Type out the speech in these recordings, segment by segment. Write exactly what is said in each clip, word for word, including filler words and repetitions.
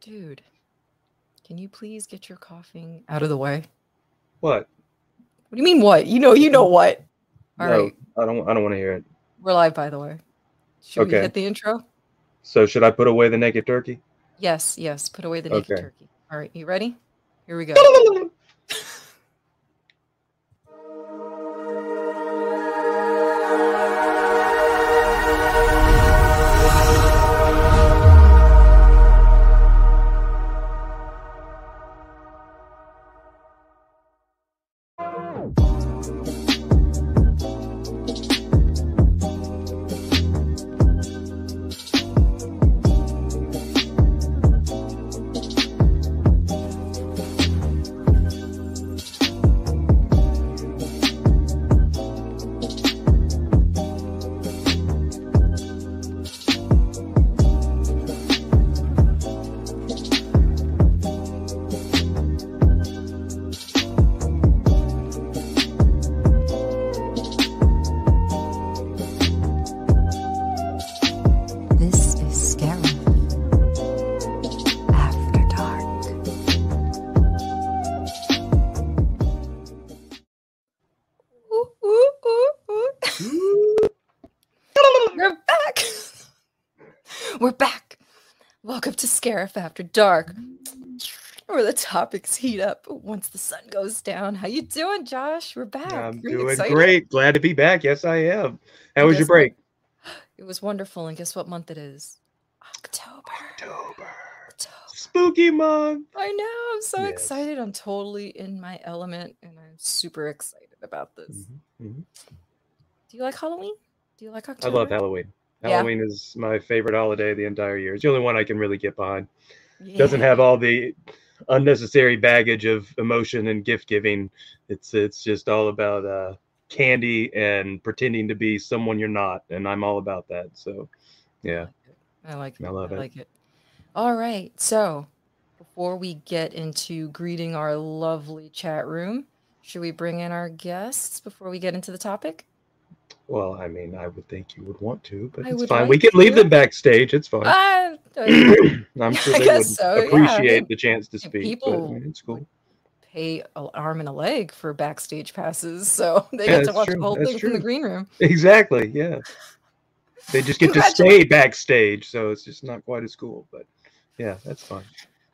Dude, can you please get your coughing out of the way? What? What do you mean what? You know, you know what? All no, right. I don't. I don't want to hear it. We're live, by the way. Should okay. we hit the intro? So should I put away the naked turkey? Yes. Yes. Put away the naked okay. turkey. All right. You ready? Here we go. Scarif After Dark, where the topics heat up once the sun goes down. How you doing, Josh? We're back. I'm You're doing excited? Great. Glad to be back. Yes, I am. How and was your break? What? It was wonderful. And guess what month it is? October. October. October. Spooky month. I know. I'm so yes. excited. I'm totally in my element, and I'm super excited about this. Mm-hmm. Mm-hmm. Do you like Halloween? Do you like October? I love Halloween. Halloween yeah. is my favorite holiday the entire year. It's the only one I can really get behind. Yeah. Doesn't have all the unnecessary baggage of emotion and gift giving. It's it's just all about uh, candy and pretending to be someone you're not, and I'm all about that. So, yeah, I like it. I love it. I like it. All right. So, before we get into greeting our lovely chat room, should we bring in our guests before we get into the topic? Well, I mean, I would think you would want to, but I it's fine. Like we can leave them backstage. It's fine. Uh, I'm sure they would so. appreciate yeah, I mean, the chance to speak. People but, I mean, it's cool. pay an arm and a leg for backstage passes, so they yeah, get to watch true. the whole that's thing true. from the green room. Exactly, yeah. They just get to stay backstage, so it's just not quite as cool. But, yeah, that's fine.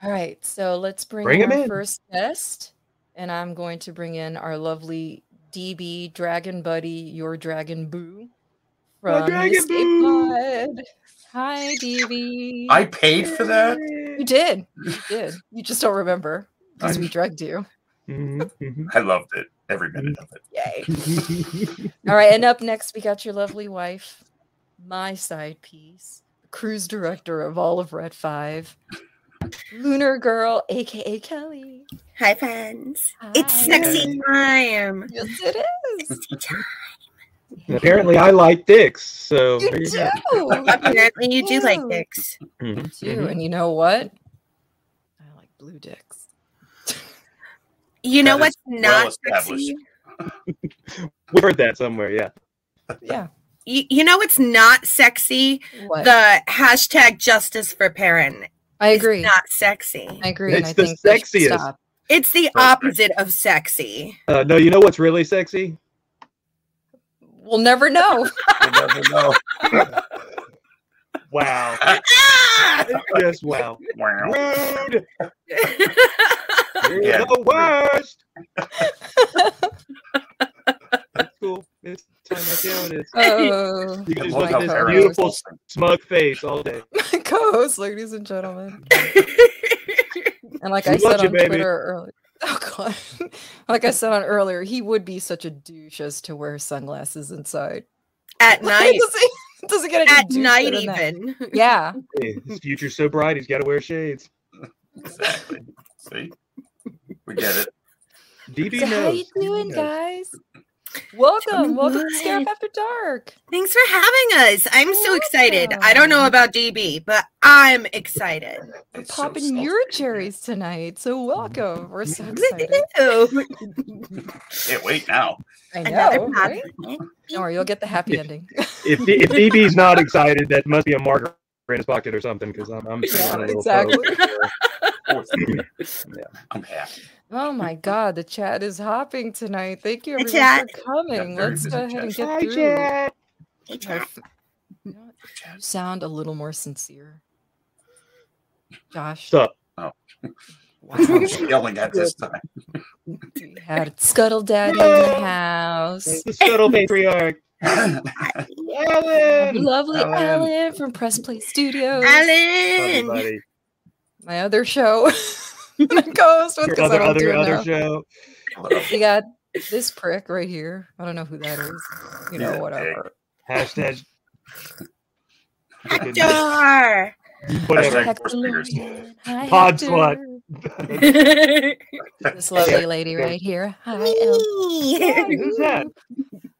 All right, so let's bring, bring our first guest, and I'm going to bring in our lovely D B Dragon Buddy, your Dragon Boo from Dragon Escape Pod. Hi, D B. I paid for that. You did. You did. You just don't remember because we drugged you. I loved it. Every minute of it. Yay. All right. And up next, we got your lovely wife, my side piece, cruise director of all of Red Five, Lunar Girl, aka Kelly. Hi, fans. Hi. It's sexy time. Yes, it is. It's sexy time. And apparently, I like dicks. So you do. Apparently, you do like dicks. You do, and you know what? I like blue dicks. You know what's not sexy? We heard that somewhere. Yeah. Yeah. You, you know what's not sexy? What? The hashtag justice for parent. I agree. It's not sexy. I agree. It's and the I think sexiest. Stop. It's the opposite of sexy. Uh, no, you know what's really sexy? We'll never know. We'll never know. Wow. Yes, wow. Wow. Rude. You're yeah. the worst. That's cool. It's time I it. Oh, you can just look at this beautiful smug face all day. My co-host, ladies and gentlemen. And like we I said you, on baby. Twitter earlier, oh god, like I said on earlier, he would be such a douche as to wear sunglasses inside at night. Doesn't does get at night even. That. Yeah. Hey, his future's so bright, he's got to wear shades. Exactly. See, we get it. D B so knows. How you doing, guys? Welcome, welcome to Scarif After Dark. Thanks for having us. I'm so excited. I don't know about D B, but I'm excited. We're popping so your cherries tonight, so welcome. We're so excited. Can't wait now. I know, right? Or you'll get the happy ending. If, if, if D B's not excited, that must be a margarita in his pocket or something, because I'm, I'm yeah, exactly. Yeah, I'm happy. Oh my God, the chat is hopping tonight. Thank you, everyone, for coming. Yeah, let's go ahead and get Hi, through. Chat. Hey, chat. You know, you sound a little more sincere, Josh. What's up? Oh. Wow. I'm yelling at this time. We had Scuttle Daddy yeah. in the house. It's the Scuttle Patriarch. Ellen. Lovely Ellen. Ellen from Press Play Studios. Ellen. Love you, my other show. My co-host with other, I don't other, other show. We got this prick right here. I don't know who that is. You know, yeah, whatever. Hey. Hashtag. Hector. Whatever. Hector. Hi, Pod squad. This lovely lady right here. Hi, Elle. Hi, who's that?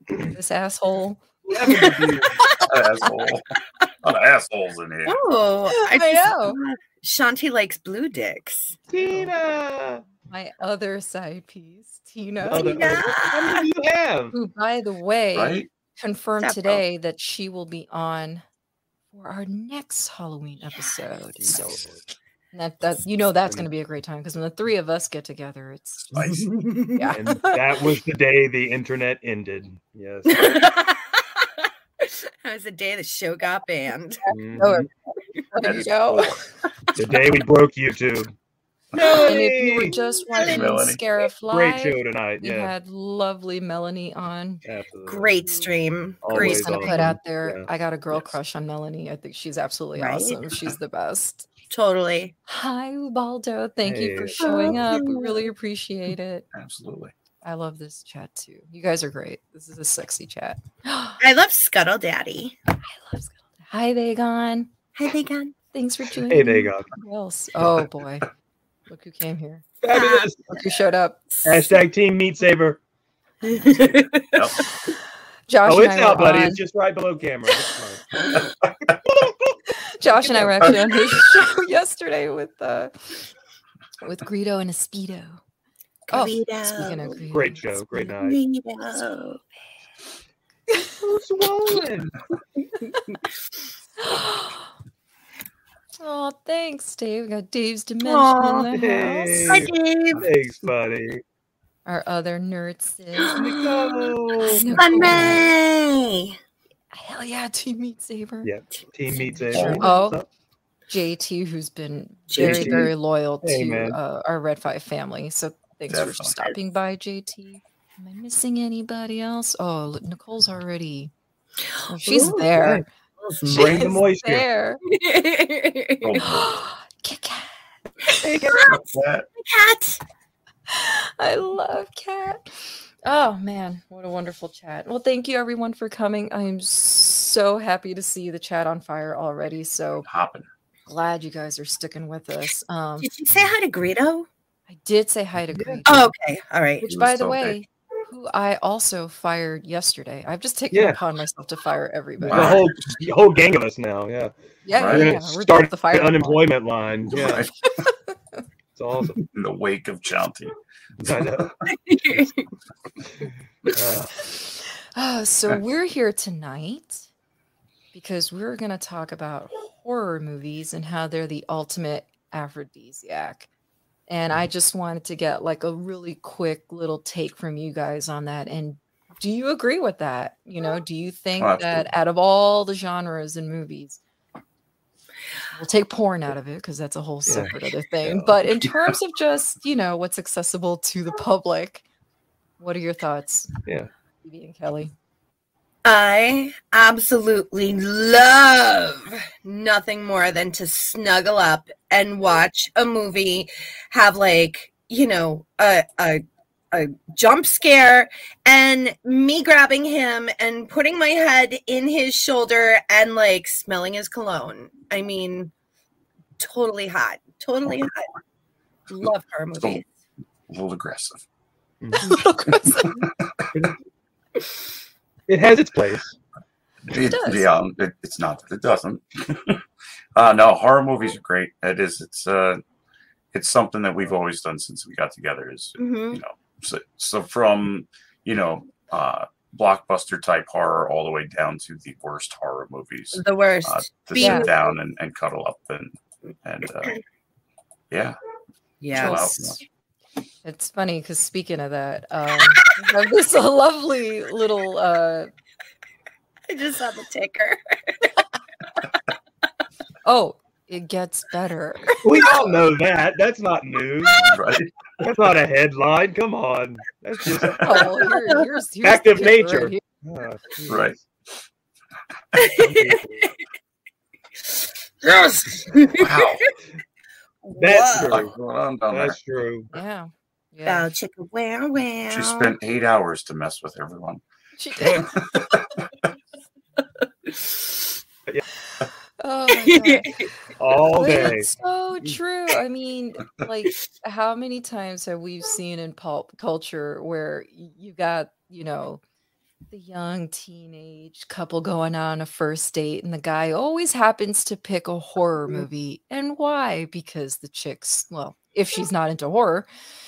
This asshole. An asshole. A lot of assholes in here. Oh, I, I know. Shanti likes blue dicks. Tina. My other side piece, Tina. Other, Tina. How many do you have? Who, by the way, right? confirmed Stop today up. that she will be on for our next Halloween episode. Yes. So that, that you know that's going to be a great time, because when the three of us get together, it's nice. Yeah. And that was the day the internet ended. Yes. That was the day the show got banned. Mm-hmm. Oh, show. Cool. The day we broke YouTube. No. And if you were just watching Scarif Live, great show tonight. Yeah. You had lovely Melanie on. Absolutely. Great stream. Always Great. I'm gonna put out there. Yeah. I got a girl yes. crush on Melanie. I think she's absolutely right? awesome. She's the best. Totally. Hi, Ubaldo. Thank hey. you for showing up. We really appreciate it. Absolutely. I love this chat too. You guys are great. This is a sexy chat. I love Scuttle Daddy. I love Scuttle Daddy. Hi, Vagon. Hi, Vagon. Thanks for joining. Hey, Vagon. Who else? Oh boy. Look who came here. Fabulous. Look who showed up. Hashtag Team Meat Saber. Nope. Josh. Oh, it's out, buddy. On... It's just right below camera. Josh and I were actually on his show yesterday with uh, with Greedo and a Speedo. Oh, speaking of Greedo. Great show, great night. Greedo. So swollen. Oh, thanks, Dave. We got Dave's Dimension Aww, in the Dave. house. Hi, Dave. Thanks, buddy. Our other nerd sis. Sunday. Hell yeah, Team Meat Saber. Yeah, Team Meat Saber. Oh. J T, who's been very, J T. very loyal hey, to uh, our Red Five family. So thanks Definitely. for stopping by, J T. Am I missing anybody else? Oh, look, Nicole's already. Oh, she's Ooh, there. Man. She's Bring the moisture. there. Kit Kat. Hey, Kat. Kat. I love Kat. Oh, man. What a wonderful chat. Well, thank you, everyone, for coming. I am so happy to see the chat on fire already. So Hopping. glad you guys are sticking with us. Um, did you say hi to Greedo? I did say hi to Greedo. Oh, okay. All right. Which, by the way, okay. who I also fired yesterday. I've just taken yeah. it upon myself to fire everybody. The whole, the whole gang of us now. Yeah. Yeah. Right. yeah, yeah. We're starting the fire unemployment line. line. Yeah. It's awesome. In the wake of Chanty. I know. uh. oh, so we're here tonight because we're going to talk about horror movies and how they're the ultimate aphrodisiac. And I just wanted to get like a really quick little take from you guys on that. And do you agree with that? You know, do you think oh, that out of all the genres and movies, we'll take porn out of it because that's a whole separate yeah. other thing. Yeah. But in terms of just, you know, what's accessible to the public, what are your thoughts? Yeah. Phoebe and Kelly. I absolutely love nothing more than to snuggle up and watch a movie, have like, you know, a a, a jump scare and me grabbing him and putting my head in his shoulder and like smelling his cologne. I mean, totally hot, totally hot. Love horror movies. A little aggressive. A little aggressive. It has its place. It does. Yeah, it, it's not that it doesn't. uh, no, horror movies are great. It is. It's. Uh, it's something that we've always done since we got together. Is mm-hmm. you know. So, so from you know, uh, blockbuster type horror all the way down to the worst horror movies. The worst. Uh, to Beam. sit down and, and cuddle up and, and uh, yeah. Yeah. It's funny because speaking of that, um, this is a lovely little. Uh... I just saw the ticker. Oh, it gets better. We all know that. That's not news. Right? That's not a headline. Come on. That's just a... oh, well, here, here's, here's act of nature. Right. Oh, right. Yes. Wow. That's Whoa. true. On down That's there. true. Yeah. Yeah. Oh, chicka wow wow. She spent eight hours to mess with everyone. She did. Yeah. Oh my God. All day. It's so true. I mean, like, how many times have we seen in pulp culture where you got, you know, the young teenage couple going on a first date, and the guy always happens to pick a horror movie. And why? Because the chick's, well, if she's not into horror,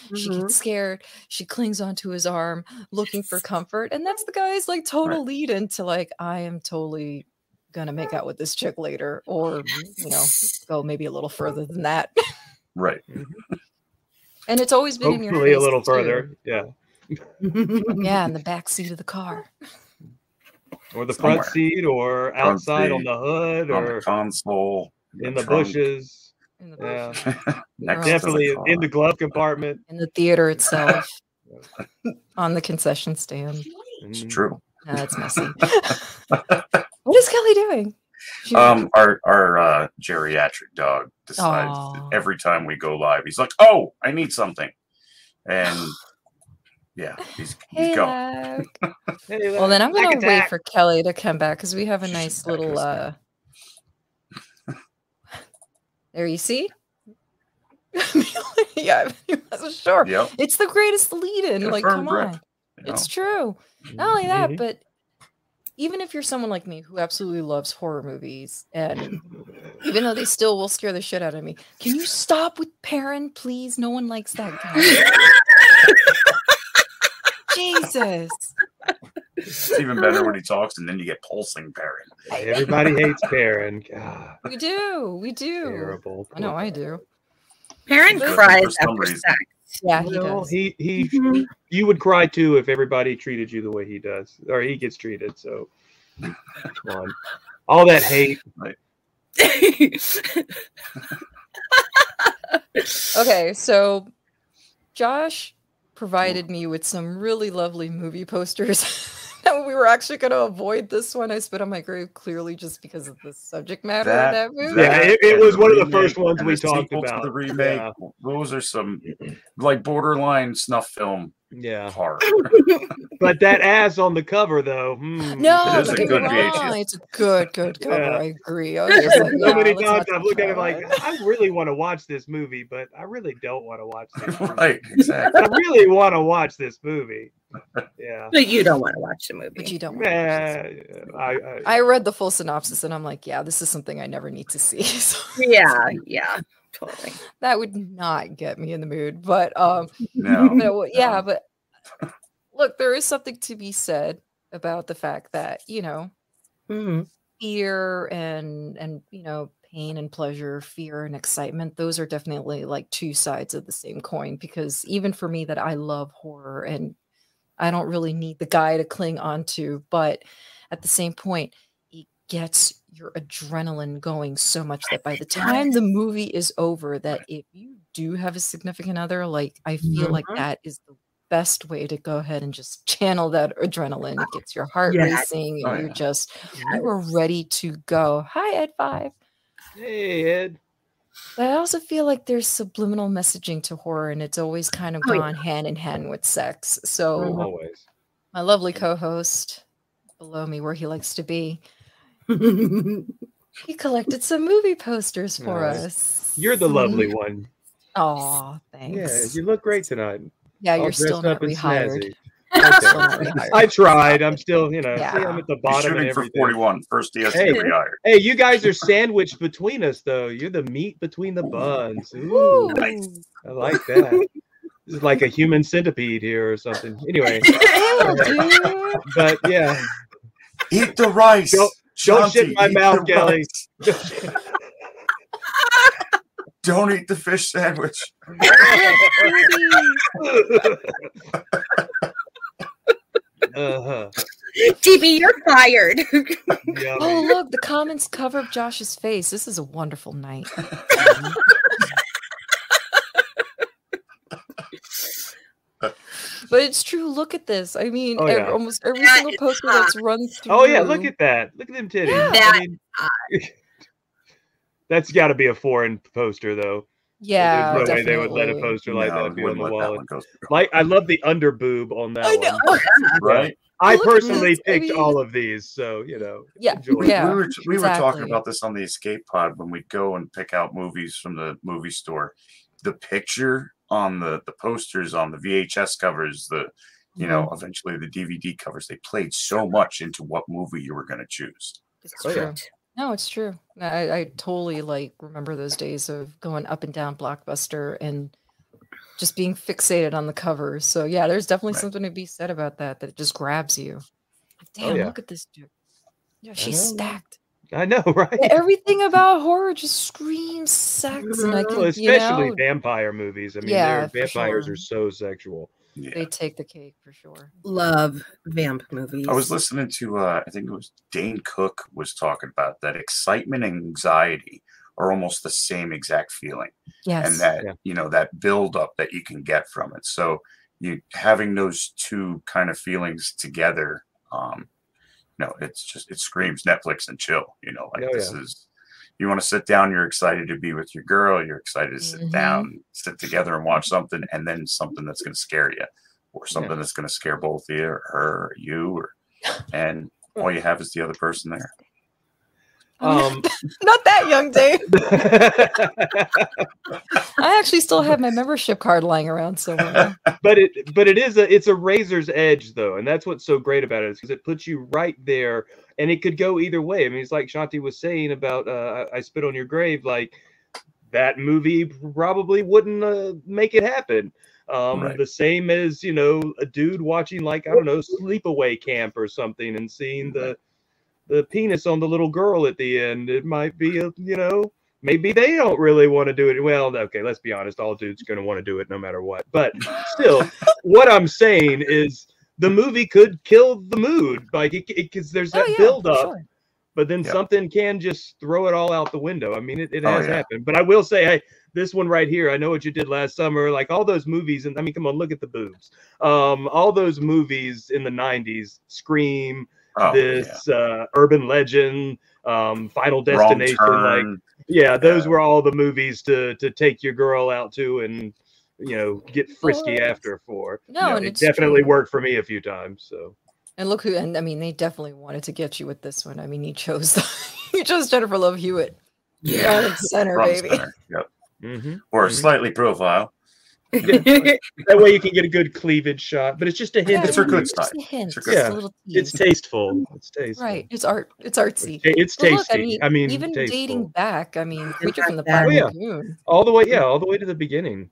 mm-hmm. she gets scared. She clings onto his arm looking for comfort. And that's the guy's like total right. lead into like, I am totally going to make out with this chick later, or, you know, go maybe a little further than that. Right. And it's always been Hopefully in your face a little too. further. Yeah. Yeah, in the back seat of the car, or the Somewhere. front seat, or outside seat, on the hood, on or the console, in the, the bushes. In the bushes. Yeah. Next Definitely the in the glove compartment, in the theater itself, on the concession stand. It's true. No, that's messy. What is Kelly doing? She um, our our uh, geriatric dog decides Aww. that every time we go live, he's like, "Oh, I need something," and. Yeah, he's, he's hey, gone. Hey, well, then I'm going to wait back. for Kelly to come back because we have a nice little... Uh... There, you see? Yeah, sure. Yep. It's the greatest lead-in. Confirmed, like, come on. Right. You know. It's true. Not only that, mm-hmm. but even if you're someone like me who absolutely loves horror movies, and even though they still will scare the shit out of me, can you stop with Perrin, please? No one likes that guy. Jesus. It's even better when he talks, and then you get pulsing Perrin. Everybody hates Perrin. God. We do. We do. Terrible. I know I do. Perrin cries after sex. Yeah, he no, does. He, he, mm-hmm. You would cry, too, if everybody treated you the way he does, or he gets treated. So, come on. All that hate. Right. Okay, so Josh provided me with some really lovely movie posters. We were actually going to avoid this one, I Spit on My Grave, clearly just because of the subject matter that, of that movie. Yeah, it, it was one of the first ones we talked about. The remake. Yeah. Those are some like borderline snuff film yeah. horror. But that ass on the cover, though. Hmm. No, it is a good V H S. It's a good, good cover. Yeah. I agree. I just like, no, so many times I've looked at it like, I really want to watch this movie, but I really don't want to watch this movie. Right, exactly. I really want to watch this movie. Yeah. But you don't want to watch the movie. But you don't want yeah, to watch the movie. I, I, I read the full synopsis, and I'm like, yeah, this is something I never need to see. So, yeah, yeah. Totally. That would not get me in the mood. But um no, no, yeah, no. But look, there is something to be said about the fact that, you know, mm-hmm. fear and and you know, pain and pleasure, fear and excitement, those are definitely like two sides of the same coin, because even for me that I love horror and I don't really need the guy to cling onto, but at the same point, it gets your adrenaline going so much that by the time the movie is over, that if you do have a significant other, like I feel mm-hmm. like that is the best way to go ahead and just channel that adrenaline. It gets your heart yes. racing, and oh, you're yeah. just you are ready to go. Hi, Ed Five. Hey, Ed. But I also feel like there's subliminal messaging to horror, and it's always kind of oh, gone yeah. hand in hand with sex. So oh, always. My lovely co-host below me, where he likes to be, he collected some movie posters for nice. us. You're the lovely one. Oh, thanks. Yeah, you look great tonight. Yeah, All you're still not rehired. Okay. I tried. I'm still, you know, yeah. see, I'm at the bottom of everything. For forty-one, first D S hey, hey, you guys are sandwiched between us, though. You're the meat between the buns. Ooh, nice. I like that. like a human centipede here or something. Anyway. Ew, but yeah. Eat the rice. Don't, don't shit my mouth, Kelly. Don't eat the fish sandwich. Uh-huh. D B, you're fired. Oh, look, the comments cover up Josh's face. This is a wonderful night. But it's true. Look at this. I mean, oh, yeah. almost every that single poster hot. that's run through. Oh, yeah. Look at that. Look at them titties. Yeah. That I mean, that's got to be a foreign poster, though. Yeah, no way they would let a poster like no, that be on the wall. Like, I love the underboob on that I know. one. Right? I Look personally picked I mean, all of these, so you know. Yeah, yeah we were we exactly. were talking about this on the Escape Pod when we go and pick out movies from the movie store. The picture on the the posters on the V H S covers, the you mm-hmm. know, eventually the D V D covers. They played so much into what movie you were going to choose. It's oh, true. Yeah. No, it's true. I, I totally like remember those days of going up and down Blockbuster and just being fixated on the cover. So yeah, there's definitely right. something to be said about that. That just grabs you. Damn, oh, yeah. look at this dude. Yeah, she's I stacked. I know, right? Everything about horror just screams sex, and I can, well, especially you know, vampire movies. I mean, yeah, vampires sure. are so sexual. Yeah. They take the cake for sure. Love vamp movies. I was listening to, uh, I think it was Dane Cook was talking about that excitement and anxiety are almost the same exact feeling. Yes. And that, yeah. you know, that buildup that you can get from it. So you having those two kind of feelings together, um, you know, it's just, it screams Netflix and chill, you know, like oh, this yeah. is, you want to sit down, you're excited to be with your girl, you're excited to sit mm-hmm. down, sit together and watch something, and then something that's going to scare you, or something yeah. that's going to scare both you, or her, or you, or, and all you have is the other person there. Um, Not that young, Dave. I actually still have my membership card lying around somewhere. But it, but it is a, it's a razor's edge though, and that's what's so great about it, is because it puts you right there, and it could go either way. I mean, it's like Shanti was saying about uh, I Spit on Your Grave. Like that movie probably wouldn't uh, make it happen. Um, right. The same as you know, a dude watching like I don't know, Sleepaway Camp or something, and seeing the. the penis on the little girl at the end. It might be, a, you know, maybe they don't really want to do it. Well, okay, let's be honest. All dudes going to want to do it no matter what. But still, what I'm saying is the movie could kill the mood. Like, because there's that oh, yeah, build up, sure. but then yep. something can just throw it all out the window. I mean, it, it has oh, yeah. happened. But I will say, hey, this one right here, I Know What You Did Last Summer, like all those movies. And I mean, come on, look at the boobs. Um, all those movies in the nineties, Scream, Oh, this yeah. uh, Urban Legend, um, Final Destination, like yeah, those yeah. were all the movies to to take your girl out to and you know get frisky well, after for. No, you know, and it definitely true. worked for me a few times. So and look who and I mean they definitely wanted to get you with this one. I mean you chose the, you chose Jennifer Love Hewitt. Yeah, yeah. center From baby. Center. Yep. Mm-hmm. Or mm-hmm. slightly profile. That way you can get a good cleavage shot, but it's just a hint. Yeah, it's, a good just a hint. it's a good yeah. side. It's tasteful. It's tasteful. Right. It's art. It's artsy. It's, it's tasty. Look, I, mean, I mean, even tasteful. dating back. I mean, creature from the Black oh, yeah. Lagoon. All the way. Yeah, all the way to the beginning.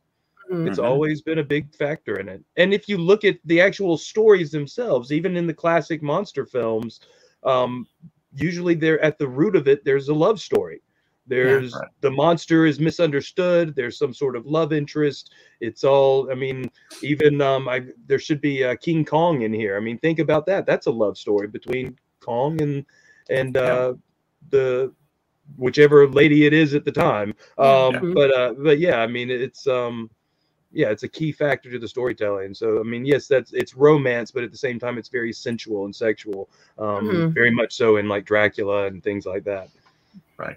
Mm-hmm. It's always been a big factor in it. And if you look at the actual stories themselves, even in the classic monster films, um, usually they're at the root of it. There's a love story. There's yeah, right. the monster is misunderstood. There's some sort of love interest. It's all, I mean, even um, I, there should be a King Kong in here. I mean, think about that. That's a love story between Kong and and uh, yeah. the whichever lady it is at the time. Um, yeah. But uh, but yeah, I mean, it's um, yeah, it's a key factor to the storytelling. So I mean, yes, that's it's romance, but at the same time, it's very sensual and sexual. Um, mm-hmm. Very much so in like Dracula and things like that. Right.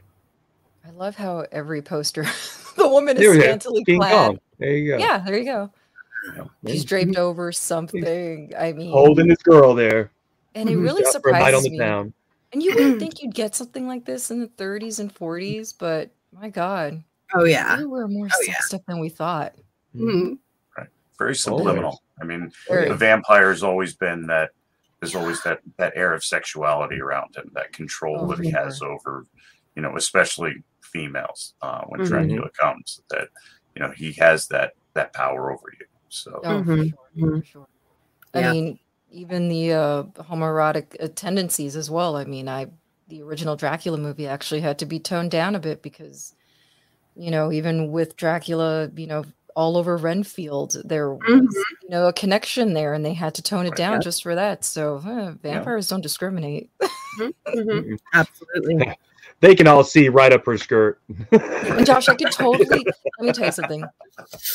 I love how every poster, the woman is scantily clad. There you go. Yeah, there you go. She's draped over something. I mean, holding this girl there, and it really surprises me. And you wouldn't think you'd get something like this in the thirties and forties, but my God, oh yeah, we were more oh, sex yeah. stuff than we thought. Mm-hmm. Right, very subliminal. I mean, very. the vampire has always been that. There's always that that air of sexuality around him, that control oh, that he never. has over, you know, especially females uh when mm-hmm. Dracula comes, that you know he has that that power over you. So oh, mm-hmm. for sure, mm-hmm. for sure. I yeah. mean, even the uh, homoerotic uh, tendencies as well. I mean, I the original Dracula movie actually had to be toned down a bit because, you know, even with Dracula, you know, all over Renfield, there was mm-hmm. you know, a connection there, and they had to tone it down yeah. just for that. So uh, vampires yeah. don't discriminate. mm-hmm. Absolutely. They can all see right up her skirt. And Josh, I could totally, let me tell you something.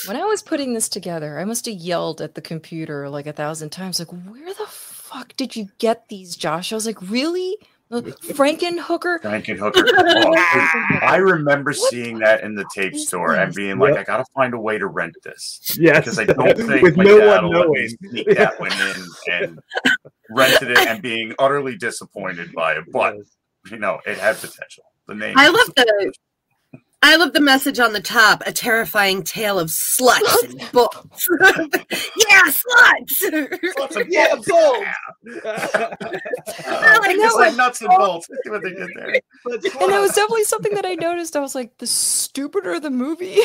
When I was putting this together, I must have yelled at the computer like a thousand times, like, where the fuck did you get these, Josh? I was like, really? Frankenhooker? Frankenhooker. Oh, I remember what seeing that in the tape store and being like, yep. I gotta find a way to rent this. Yeah. Because I don't think With my no dad will let me sneak that one in and rented it and being utterly disappointed by it. But you know, it had potential. The name. I love the, I love the message on the top. A terrifying tale of sluts and bulls. yeah, sluts. Sluts yeah, bulls. Yeah. uh, like, it's like nuts and bolts. See what they did there. And that was definitely something that I noticed. I was like, the stupider the movie,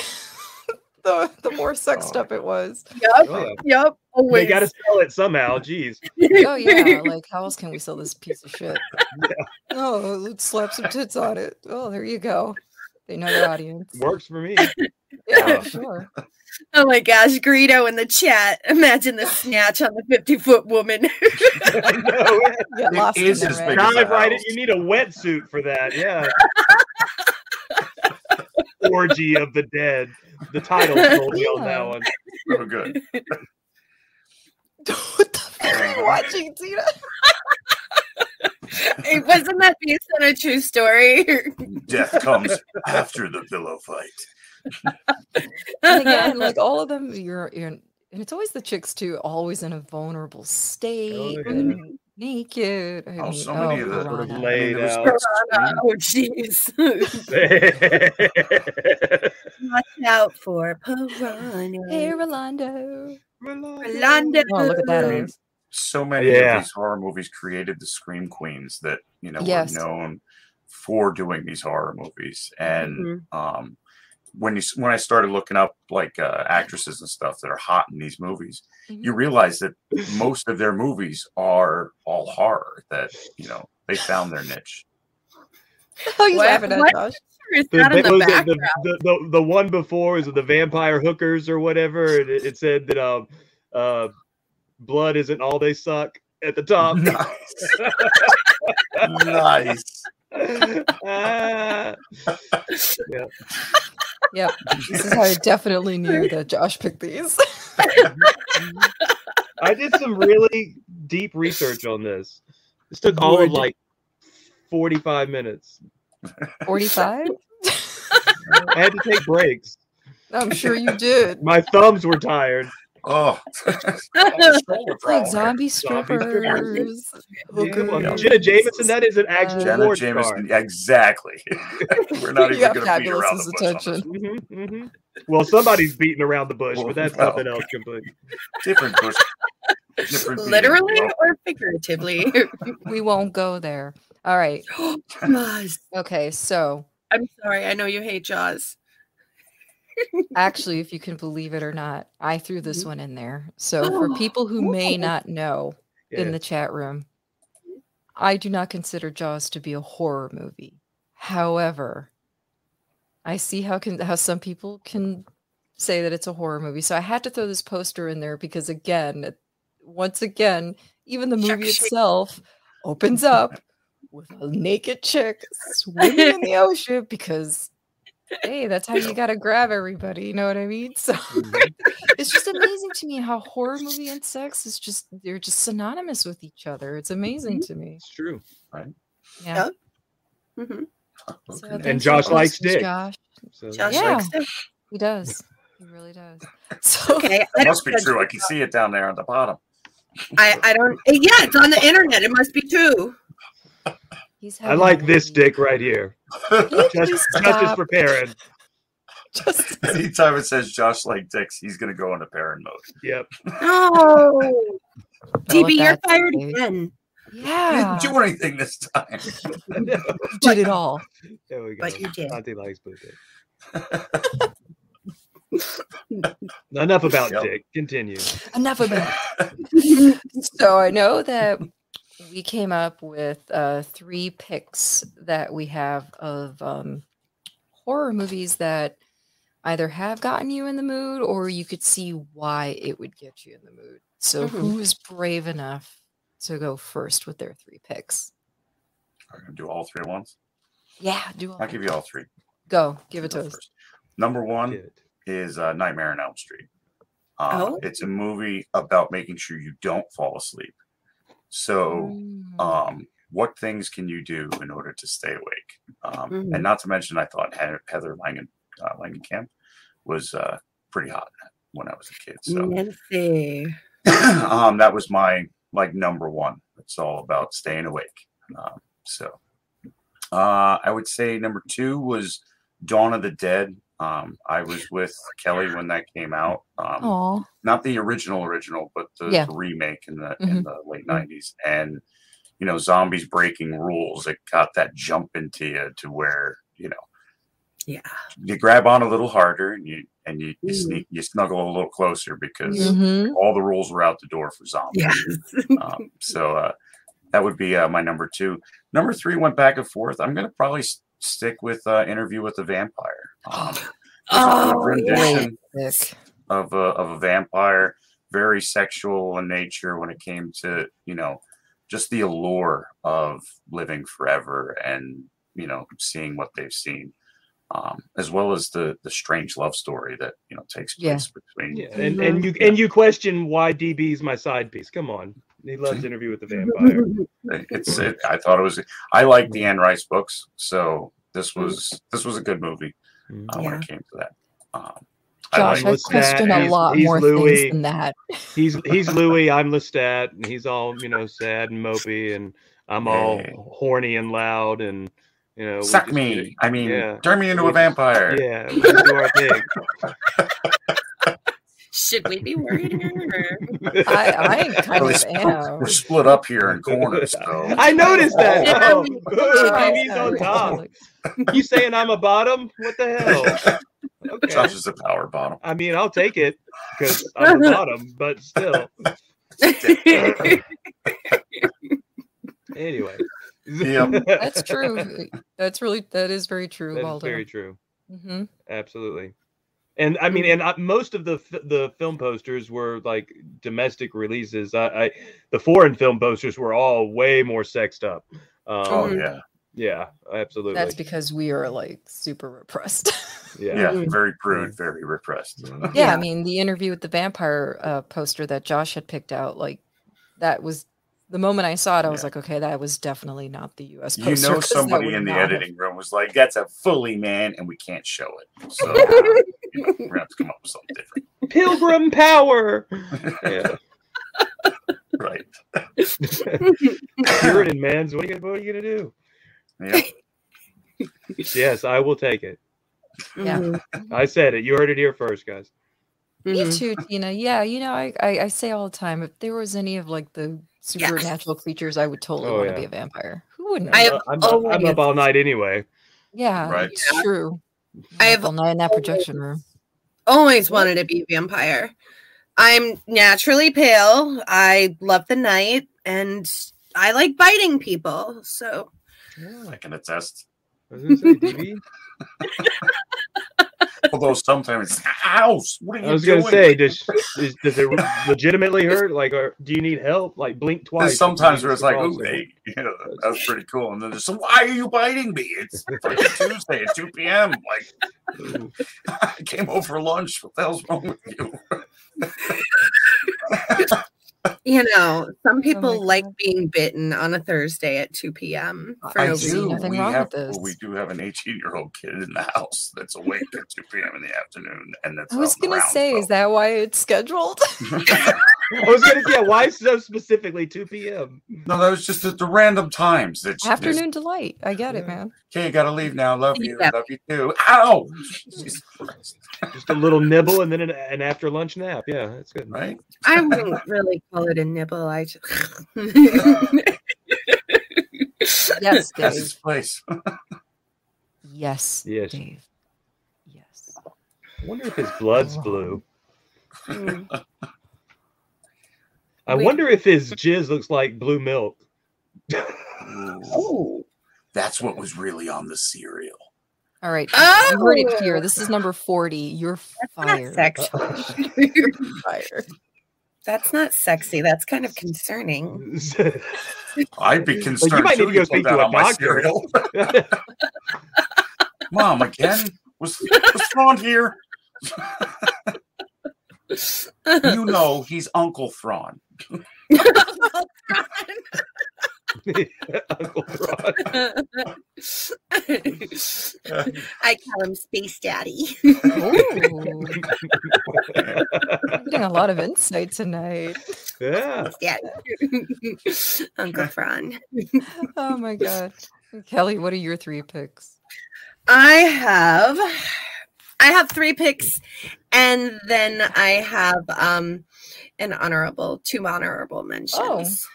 the the more sexed oh, up it was. Yep. Oh. Yep. Always. They got to sell it somehow. Jeez. Oh yeah. Like, how else can we sell this piece of shit? Yeah. Oh, let's slap some tits on it. Oh, there you go. They know their audience. Works for me. Yeah, for sure. Oh my gosh, Greedo in the chat. Imagine the snatch on the fifty-foot woman. I know. Get lost in there, right? Dive right in. You need a wetsuit for that. Yeah. Orgy of the Dead. The title told me yeah. on that one. Oh, good. What the fuck are you watching, Tina? Hey, wasn't that based on a true story? Death comes after the pillow fight. And again, like all of them, you're, you're, and it's always the chicks too, always in a vulnerable state, oh, yeah. and naked. I mean, oh, so many oh, of them are laid out. Oh, jeez. Watch out for Piranha. Hey, Rolando. Rolando. Oh, look at that. I mean, so many yeah. of these horror movies created the Scream Queens that, you know, yes. were known for doing these horror movies. And mm-hmm. um, when you when I started looking up, like, uh, actresses and stuff that are hot in these movies, mm-hmm. you realize that most of their movies are all horror, that, you know, they found their niche. Oh, you laughing at Josh? It's the, not in the, background. The, the, the, the one before is the vampire hookers or whatever. And it, it said that um, uh, blood isn't all they suck at the top. Nice. Nice. Uh, yeah. Yep. This is how I definitely knew that Josh picked these. I did some really deep research on this. This took all of like forty-five minutes. forty-five? I had to take breaks. I'm sure you did. My thumbs were tired. Oh. Like zombie strippers. Jenna Jameson, that is an actual Jenna war Jameson, star. Exactly. We're not even going to beat around the bush. Mm-hmm, mm-hmm. Well, somebody's beating around the bush, well, but that's well, something else completely. Different bush. Different literally beating, or figuratively? We won't go there. All right. Jaws. Okay, so. I'm sorry. I know you hate Jaws. Actually, if you can believe it or not, I threw this one in there. So oh. for people who may not know yeah. in the chat room, I do not consider Jaws to be a horror movie. However, I see how can how some people can say that it's a horror movie. So I had to throw this poster in there because, again, once again, even the movie itself opens up with a naked chick swimming in the ocean because, hey, that's how you got to grab everybody. You know what I mean? So it's just amazing to me how horror movie and sex is just, they're just synonymous with each other. It's amazing mm-hmm. to me. It's true. Right? Yeah. yeah. Mm-hmm. So and Josh likes dick. Josh, so. Josh yeah, likes dick. He does. He really does. So, okay, it must be true. I can see it down there on the bottom. I, I don't. Yeah, it's on the internet. It must be true. I like this dick right here. Justice for Perrin. Just anytime it says Josh like dicks, he's gonna go into Perrin mode. Yep. Oh, T B, you're fired again. Yeah. You didn't do anything this time. No. Did it all. There we go. But you did. Auntie likes blue dick. Enough about yep. Dick. Continue. Enough about it. So I know that we came up with uh, three picks that we have of um, horror movies that either have gotten you in the mood or you could see why it would get you in the mood. So mm-hmm. who's brave enough to go first with their three picks? I'm going to do all three at once. Yeah, do all I'll give you all three. Go. Give it go to us. First. Number one Good. is uh, Nightmare on Elm Street. Uh, oh? It's a movie about making sure you don't fall asleep. So mm. um, what things can you do in order to stay awake? Um, mm. And not to mention, I thought Heather Langen, uh, Langenkamp was uh, pretty hot when I was a kid. So Nancy. um, that was my like number one. It's all about staying awake. Um, so uh, I would say number two was Dawn of the Dead. Um, I was with Kelly when that came out. Um, not the original original, but the, yeah. the remake in the mm-hmm. in the late nineties. And you know, zombies breaking rules. It got that jump into you to where you know, yeah, you grab on a little harder and you and you, you mm. sneak you snuggle a little closer because mm-hmm. all the rules were out the door for zombies. Yeah. um, so uh, that would be uh, my number two. Number three went back and forth. I'm gonna probably. St- Stick with uh, Interview with the Vampire. Um, oh, rendition yeah. of a of a vampire, very sexual in nature when it came to you know just the allure of living forever and you know seeing what they've seen, um, as well as the the strange love story that you know takes place yeah. between. Yeah, and and you and you question why D B's my side piece. Come on. He loves Interview with the Vampire. It's. It, I thought it was. I like the Anne Rice books, so this was this was a good movie uh, yeah. when it came to that. Um, Josh, I, I question a lot he's, he's more Louis. things than that. He's he's Louis. I'm Lestat, and he's all you know, sad and mopey, and I'm all hey. horny and loud, and you know, suck me. Just, I mean, yeah. turn me into we a vampire. Just, yeah, we do our thing. Should we be worried? I, I kind of am. We're split up here in corners, though. I noticed that. Oh, good. Baby's on top. You saying I'm a bottom? What the hell? Okay. Josh is a power bottom. I mean, I'll take it because I'm a bottom, but still. Anyway. Yep. That's true. That's really, that is very true, Waldo. That is very true. Mm-hmm. Absolutely. And I mean, and I, most of the the film posters were like domestic releases. I, I the foreign film posters were all way more sexed up. Um, oh yeah, yeah, absolutely. That's because we are like super repressed. Yeah, yeah, very prude, very repressed. Yeah, I mean, the Interview with the Vampire uh, poster that Josh had picked out, like that was. The moment I saw it, I was yeah. like, okay, that was definitely not the U S poster. You know, somebody in the editing have... room was like, that's a fully man, and we can't show it. So you know, we're going to have to come up with something different. Pilgrim power! Yeah. Right. Puritan mans, what are you going to do? Yeah. Yes, I will take it. Yeah. I said it. You heard it here first, guys. Mm-hmm. Me too, Tina. Yeah, you know, I, I, I say all the time, if there was any of like the supernatural yes. creatures, I would totally oh, want yeah. to be a vampire. Who wouldn't? I have I'm, always, I'm up all night anyway. Yeah, right. It's true. I have all night in that projection room. Always wanted to be a vampire. I'm naturally pale. I love the night, and I like biting people. So yeah, I can attest. Although sometimes it's house. What are you I was going to say, does, is, does it legitimately hurt? Like, or do you need help? Like, blink twice. Sometimes where it's like, oh, hey, you know, that was pretty cool. And then there's some, why are you biting me? It's like Tuesday at two p.m. Like, I came over for lunch. What the hell's wrong with you? You know, some people oh like being bitten on a Thursday at two p.m. For I no do. Nothing we, wrong have, with this. We do have an eighteen-year-old kid in the house that's awake at two p.m. in the afternoon, and that's. I was going to say, so. Is that why it's scheduled? I was going to say, why so specifically two p.m.? No, that was just at the random times. It's, afternoon it's, delight. I get yeah. it, man. Okay, gotta leave now. Love you. Exactly. Love you too. Ow! Jesus Christ. Just a little nibble and then an, an after lunch nap. Yeah, that's good, right? I wouldn't really call it a nibble. I just yes, Dave. That's his place. Yes, yes, Dave. Yes. I wonder if his blood's blue. Mm. I Wait. wonder if his jizz looks like blue milk. Oh, that's what was really on the cereal. All right, oh! you heard it here. This is number forty. You're fired. That's not sexy. You're fired. That's not sexy. That's kind of concerning. I'd be concerned. Well, you might need to go speak to a doctor. Mom, again? What's, what's wrong here? You know he's Uncle Thrawn. Uncle Thrawn. Uncle Thrawn. I call him Space Daddy. I'm getting a lot of insight tonight. Yeah. Space Daddy. Uncle Thrawn. Oh my God. Kelly, what are your three picks? I have... I have three picks, and then I have um, an honorable, two honorable mentions.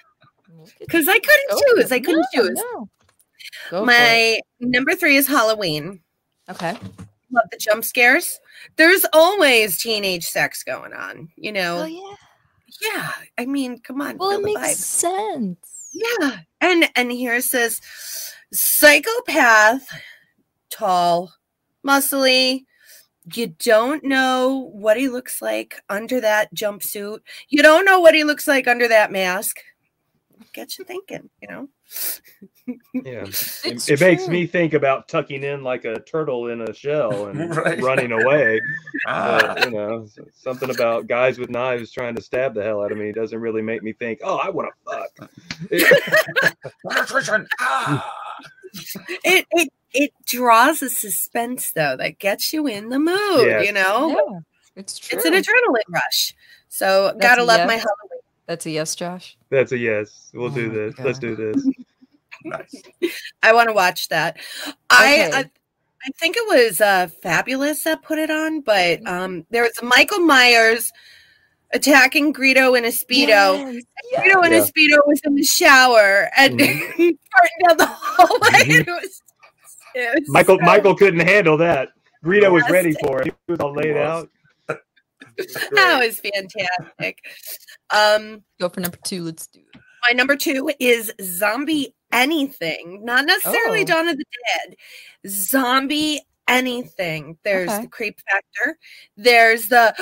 Because oh. I couldn't oh, choose. I couldn't no, choose. No. My number three is Halloween. Okay. Love the jump scares. There's always teenage sex going on, you know? Oh, yeah. Yeah. I mean, come on. Well, it makes sense. Yeah. And, and here it says, psychopath, tall, muscly. You don't know what he looks like under that jumpsuit. You don't know what he looks like under that mask. Get you thinking, you know? Yeah. It, it makes me think about tucking in like a turtle in a shell and right. running away. Ah. But, you know, something about guys with knives trying to stab the hell out of me doesn't really make me think, oh, I want to fuck. ah. It it it draws a suspense though that gets you in the mood, yes. you know. Yeah, it's true. It's an adrenaline rush. So That's gotta love yes. my Halloween. That's a yes, Josh. That's a yes. We'll oh do this. God. Let's do this. Nice. I want to watch that. Okay. I, I I think it was uh, Fabulous that put it on, but um, there was Michael Myers attacking Greedo in a Speedo. Yes, yes. Greedo in yeah. a Speedo was in the shower and mm-hmm. farting down the hallway. Mm-hmm. It was, it was Michael so... Michael couldn't handle that. Greedo yes. was ready for it. He was all laid was. out. That was fantastic. Um, Go for number two. Let's do it. My number two is Zombie Anything. Not necessarily oh. Dawn of the Dead. Zombie Anything. There's okay. the creep factor. There's the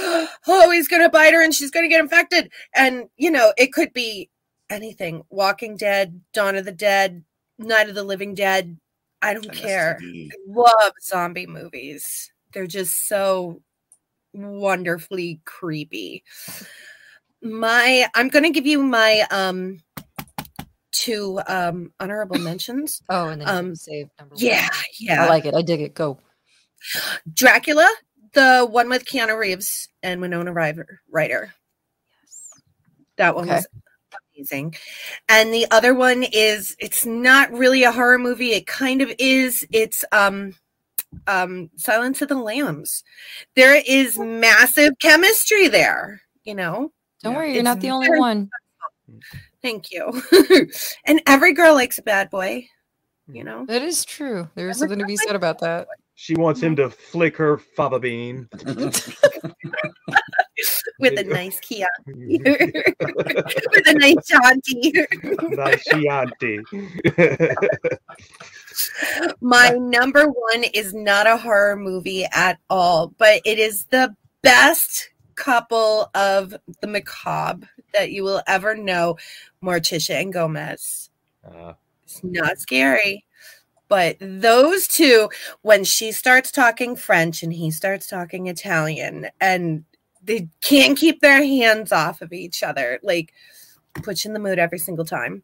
oh, he's gonna bite her and she's gonna get infected. And you know, it could be anything. Walking Dead, Dawn of the Dead, Night of the Living Dead. I don't M S D. care. I love zombie movies. They're just so wonderfully creepy. My I'm gonna give you my um two um honorable mentions. Oh, and then um, save number one. Yeah, yeah. I like it. I dig it. Go. Dracula, the one with Keanu Reeves and Winona Ryder. Yes. That one okay. was amazing. And the other one is it's not really a horror movie. It kind of is. It's um um Silence of the Lambs. There is massive chemistry there, you know. Don't yeah. worry, you're it's not the only one. Special. Thank you. And every girl likes a bad boy, you know? That is true. There's something to be said about that. She wants him to flick her fava bean. With a nice Chianti. With a nice Chianti. Nice Chianti. My number one is not a horror movie at all, but it is the best couple of the macabre that you will ever know, Morticia and Gomez. Uh, it's not scary, but those two, when she starts talking French and he starts talking Italian, and they can't keep their hands off of each other, like, puts you in the mood every single time.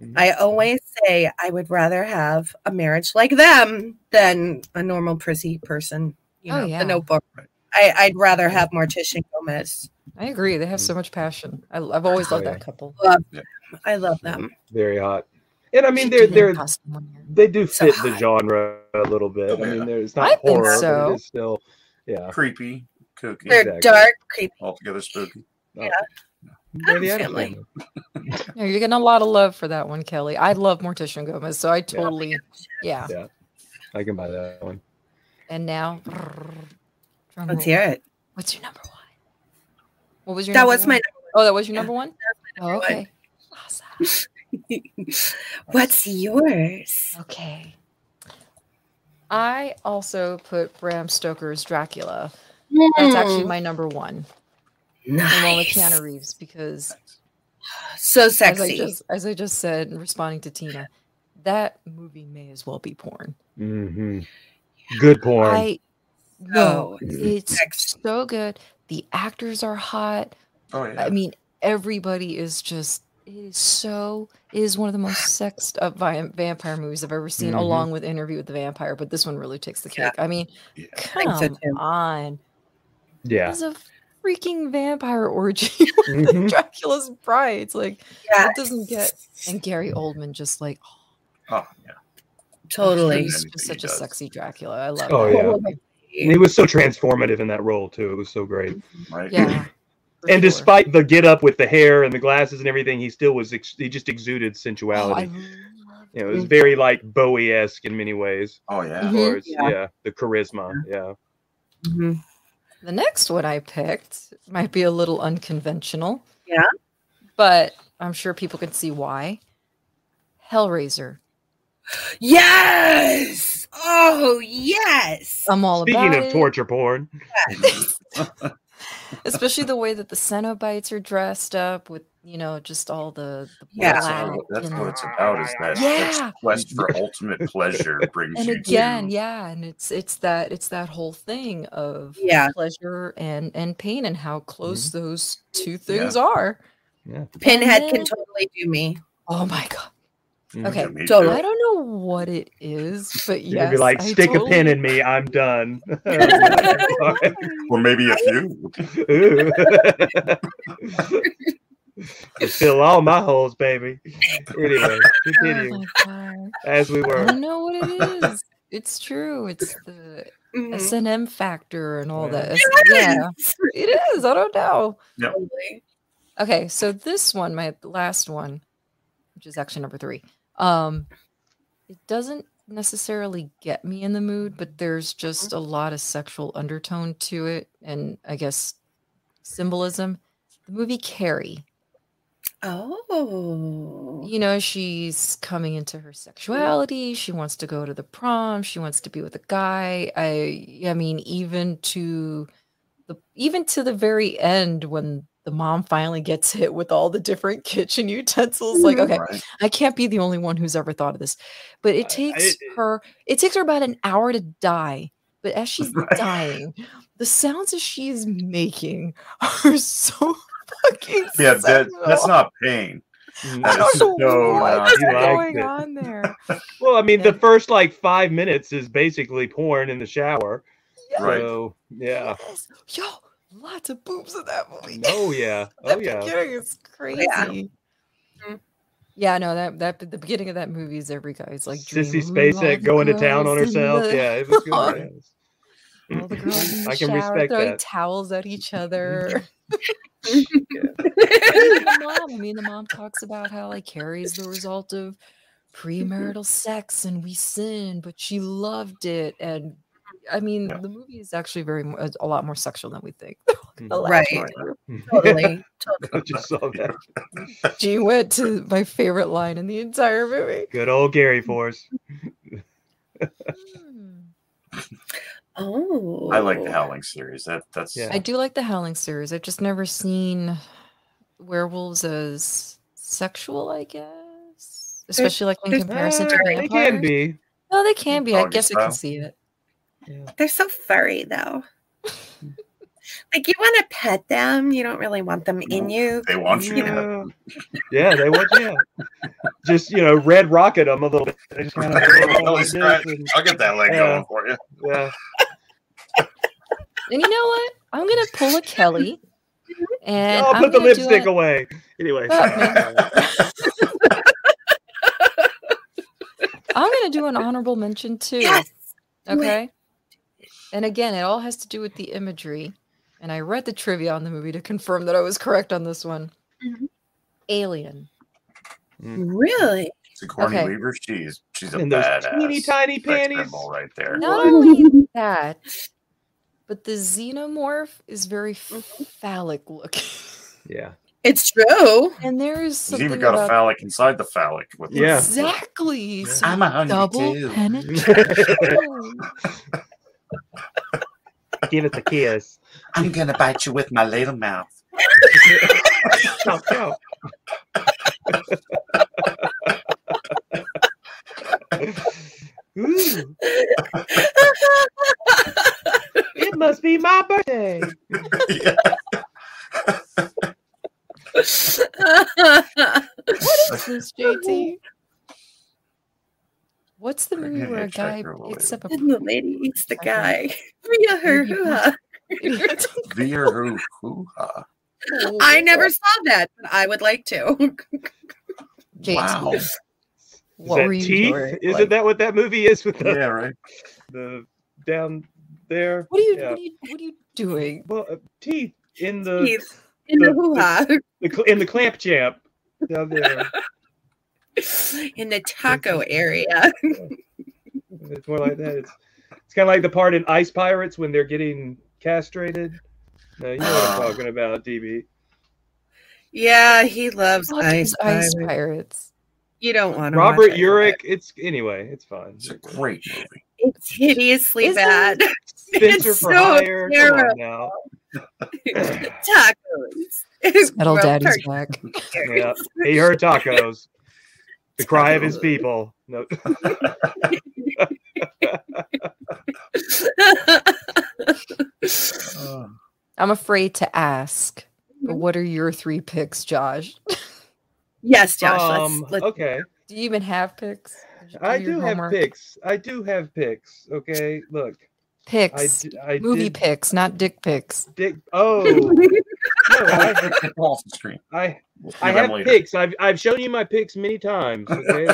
Mm-hmm. I always say I would rather have a marriage like them than a normal prissy person, you oh, know, yeah. the Notebook. I, I'd rather have Morticia and Gomez. I agree. They have so much passion. I, I've always loved oh, yeah. that couple. Love them. I love them. Very hot. And I mean, they're they're they do fit so the genre a little bit. I mean, there's not I horror, think so. But it's still yeah creepy, kooky. They're exactly. dark, creepy, altogether spooky. Yeah. Oh. Absolutely. No, you're getting a lot of love for that one, Kelly. I love Morticia and Gomez, so I totally yeah. yeah. yeah. I can buy that one. And now. Let's hear it. What's your number one? What was your? That was my. Oh, that was your number one. Oh, okay. Awesome. What's yours? Okay. I also put Bram Stoker's Dracula. Mm. That's actually my number one. Nice. Along with Keanu Reeves, because so sexy. As I, just, as I just said, responding to Tina, that movie may as well be porn. Mm-hmm. Good porn. I, no, oh, it's sexy. So good. The actors are hot. Oh yeah. I mean, everybody is just. It is so it is one of the most sexed up vampire movies I've ever seen, mm-hmm. along with Interview with the Vampire, but this one really takes the cake. Yeah. I mean, yeah. come I think so on. Yeah. It's a freaking vampire orgy with mm-hmm. Dracula's bride. It's like, yes. it doesn't get... And Gary Oldman just like... Oh, oh yeah. Totally. He's just such he a does. Sexy Dracula. I love oh, it. Oh, yeah. And he was so transformative in that role, too. It was so great. Right. Yeah. And sure. despite the get up with the hair and the glasses and everything, he still was, ex- he just exuded sensuality. Oh, you know, it was very like Bowie-esque in many ways. Oh, yeah. Mm-hmm. Or yeah. yeah. The charisma. Yeah. Mm-hmm. The next one I picked might be a little unconventional. Yeah. But I'm sure people can see why. Hellraiser. Yes. Oh, yes. I'm all Speaking about Speaking of it. Torture porn. Yes. Especially the way that the Cenobites are dressed up with, you know, just all the, the yeah. black, so that's you know. What it's about is that yeah. quest for ultimate pleasure brings and you again, to... yeah, and it's it's that it's that whole thing of yeah. pleasure and, and pain and how close mm-hmm. those two things yeah. are. Yeah. Pinhead then, can totally do me. Oh my god. Mm-hmm. Okay, yeah, so too. I don't know what it is, but yes, be like, stick I totally... a pin in me, I'm done. Well, maybe a few. Fill all my holes, baby. Anyway, continue. Oh as we were. I don't know what it is. It's true. It's the mm-hmm. S and M factor and all yeah. that. Yeah, it is. I don't know. Yep. Okay, so this one, my last one, which is actually number three. Um, it doesn't necessarily get me in the mood, but there's just a lot of sexual undertone to it, and I guess symbolism. The movie Carrie. Oh. You know, she's coming into her sexuality. She wants to go to the prom. She wants to be with a guy. I, I mean, even to the even to the very end when. The mom finally gets hit with all the different kitchen utensils. Like, okay, right. I can't be the only one who's ever thought of this. But it takes I, I, her, it takes her about an hour to die. But as she's right. dying, the sounds that she's making are so fucking Yeah, that, that's not pain. I don't know so what's going it. on there. Well, I mean, and, the first like five minutes is basically porn in the shower. Yes. Right. So, yeah. Yes. Yo. Lots of boobs in that movie. Oh yeah, oh yeah. The beginning is crazy. Yeah. yeah, no, that that the beginning of that movie is every guy's like Sissy Spacek going to town on herself. The... Yeah, it was good. All the girls in the I can shower, respect throwing that. Towels at each other. yeah. the mom. I mean, the mom talks about how like Carrie's the result of premarital sex, and we sinned, but she loved it, and. I mean, yeah. the movie is actually very a, a lot more sexual than we think. Right. Totally. totally. I just saw that. She went to my favorite line in the entire movie. Good old Gary Force. oh. I like the Howling series. That that's. Yeah. I do like the Howling series. I've just never seen werewolves as sexual. I guess, especially like in comparison to vampires. They can be. No, they can be. I guess I can see it. Yeah. They're so furry, though. Like, you want to pet them. You don't really want them no, in you. They want you. you know. Yeah, they want you. Just, you know, red rocket them a little bit. Just kind of and, I'll get that leg yeah, going for you. Yeah. And you know what? I'm going to pull a Kelly. And I'll put the lipstick a... away. Anyway. Oh, I'm going to do an honorable mention, too. Yes. Okay. And again, it all has to do with the imagery. And I read the trivia on the movie to confirm that I was correct on this one. Mm-hmm. Alien. Mm. Really? Sigourney okay. Weaver, she's, she's a badass. Teeny tiny panties. Right there. Not only that, but the xenomorph is very phallic looking. Yeah. It's true. And there is something. He's even got about... a phallic inside the phallic. With yeah. Exactly. So I'm a hundred penetration. Give it the kiss. I'm going to bite you with my little mouth. No, no. It must be my birthday. Yeah. What is this, J T? What's the movie where a guy picks up a and the lady eats the guy? Via her hoo-ha. Via her hoo-ha. I never saw that, but I would like to. Wow. What were you doing? Isn't like... that what that movie is with the, yeah, right. the down there? What are you, yeah. what are you, what are you doing? Well, uh, teeth in the teeth. in the, the hoo-ha. The, the, in the clamp jam down there. In the taco area. It's more like that. It's, it's kind of like the part in Ice Pirates when they're getting castrated. Uh, you know what I'm talking about, D B. Yeah, he loves he Ice Pirates. Pirates. You don't want to. Robert watch Urich. It. It's anyway. It's fine. It's a great movie. It's hideously Isn't bad. It? Spencer it's for so hire. Terrible. Come on now. Tacos. Metal Daddy's back. Yeah, he heard tacos. The cry of his people. No. I'm afraid to ask, but what are your three picks, Josh? Yes, Josh. Um, let's, let's, okay. Do you even have picks? Do I do homework? have picks. I do have picks. Okay, look. Picks. I, I Movie did... picks, not dick picks. Dick. Oh. No, I, I, I have picks. I've I've shown you my picks many times. Okay?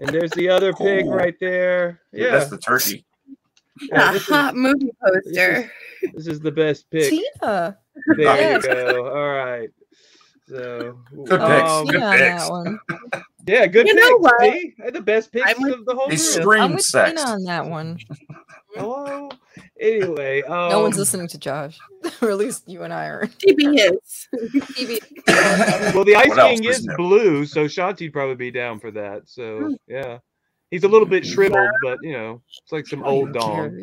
And there's the other pig right there. Yeah, yeah, that's the turkey. Yeah, a hot is, movie poster. This is, this is the best pick. Tina. There yes. you go. All right. So good um, picks. Good picks. One. Yeah, good you picks. Know what? See? The best picks with, of the whole group. I'm with Tina on that one. Hello. Anyway, um, no one's listening to Josh, or at least you and I are. T B is. T B. Well, the Ice what King is blue, so Shanti'd probably be down for that. So yeah. He's a little bit shriveled, but you know, it's like some old dong.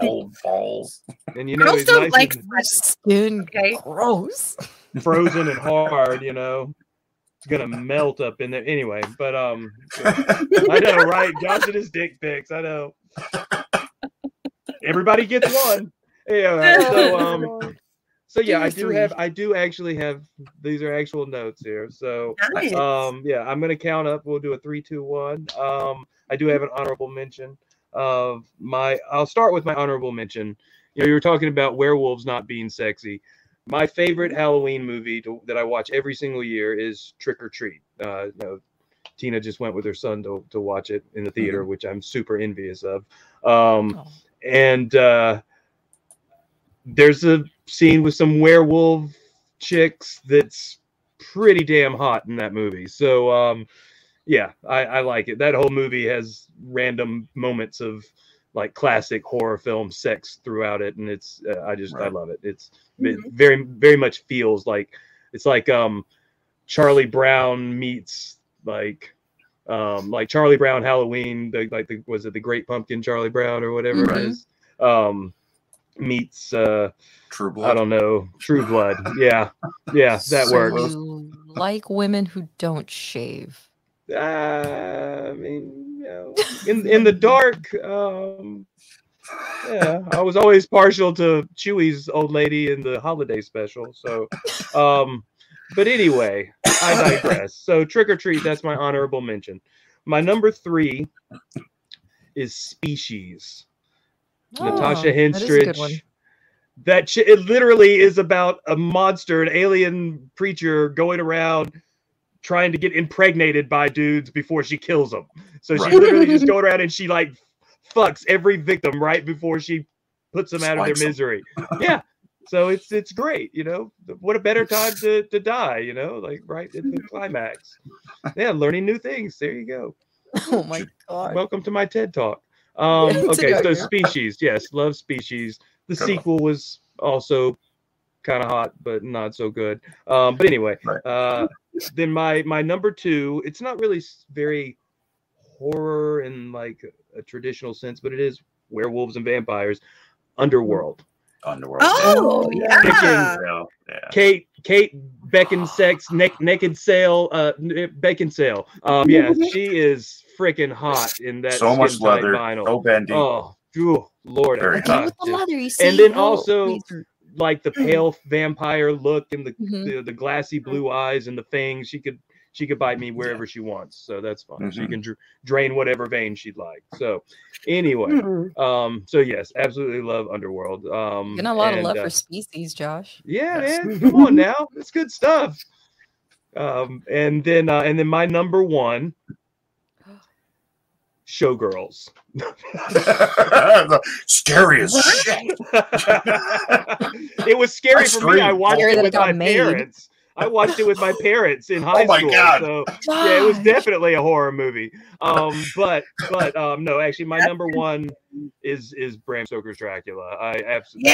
Old balls. And you know, girls he's don't nice like and skin. Okay. Gross. Frozen and hard, you know. It's gonna melt up in there anyway. But um, I know, right? Johnson is dick pics. I know. Everybody gets one. Yeah. So um, so yeah, I do have. I do actually have. These are actual notes here. So nice. um, yeah, I'm gonna count up. We'll do a three, two, one. Um, I do have an honorable mention of my. I'll start with my honorable mention. You know, you were talking about werewolves not being sexy. My favorite Halloween movie to, that I watch every single year is Trick or Treat. Uh, you know, Tina just went with her son to, to watch it in the theater, mm-hmm. which I'm super envious of. Um, oh. And uh, there's a scene with some werewolf chicks that's pretty damn hot in that movie. So, um, yeah, I, I like it. That whole movie has random moments of like classic horror film sex throughout it, and it's uh, I just right. I love it. It's it very very much feels like it's like um, Charlie Brown meets like um, like Charlie Brown Halloween, the, like the, was it the Great Pumpkin Charlie Brown or whatever mm-hmm. it is um, meets uh, True Blood. I don't know True Blood. Yeah, yeah, that so works. You like women who don't shave. Uh, I mean. In in the dark, um, yeah, I was always partial to Chewie's old lady in the holiday special. So, um, but anyway, I digress. So, Trick or Treat, that's my honorable mention. My number three is Species. Oh, Natasha Henstridge. That ch- it literally is about a monster, an alien creature going around trying to get impregnated by dudes before she kills them. So right. she literally just goes around and she like fucks every victim right before she puts them out Spikes of their misery. Yeah. So it's it's great, you know. What a better time to, to die, you know, like right at the climax. Yeah, learning new things. There you go. Oh my God. Welcome to my TED Talk. Um, okay, so Species. Yes, love Species. The sequel was also kind of hot, but not so good. Um, but anyway, uh, then my, my number two, it's not really very horror in like a traditional sense, but it is werewolves and vampires. Underworld. Underworld. Oh, yeah. yeah. Kate Kate Beckinsale, Nick Beckinsale, uh Beckinsale. Um yeah, she is freaking hot in that. So much leather. Vinyl. So bendy. Oh, oh Lord. Very hot. The leather, you see? And then also like the pale vampire look and the, mm-hmm. the the glassy blue eyes and the fangs. She could she could bite me wherever yeah. she wants. So that's fine. Mm-hmm. She can dr- drain whatever vein she'd like. So anyway, mm-hmm. um, so yes, absolutely love Underworld. Um, and a lot and, of love uh, for Species, Josh. Yeah, yes. man. Come on now. It's good stuff. Um, and then, uh, and then my number one, Showgirls. Scary as shit. It was scary I for screamed. me. I watched it with my made. parents. I watched it with my parents in high oh my school, God. so yeah, it was definitely a horror movie. Um, but but um, no, actually, my number one is is Bram Stoker's Dracula. I absolutely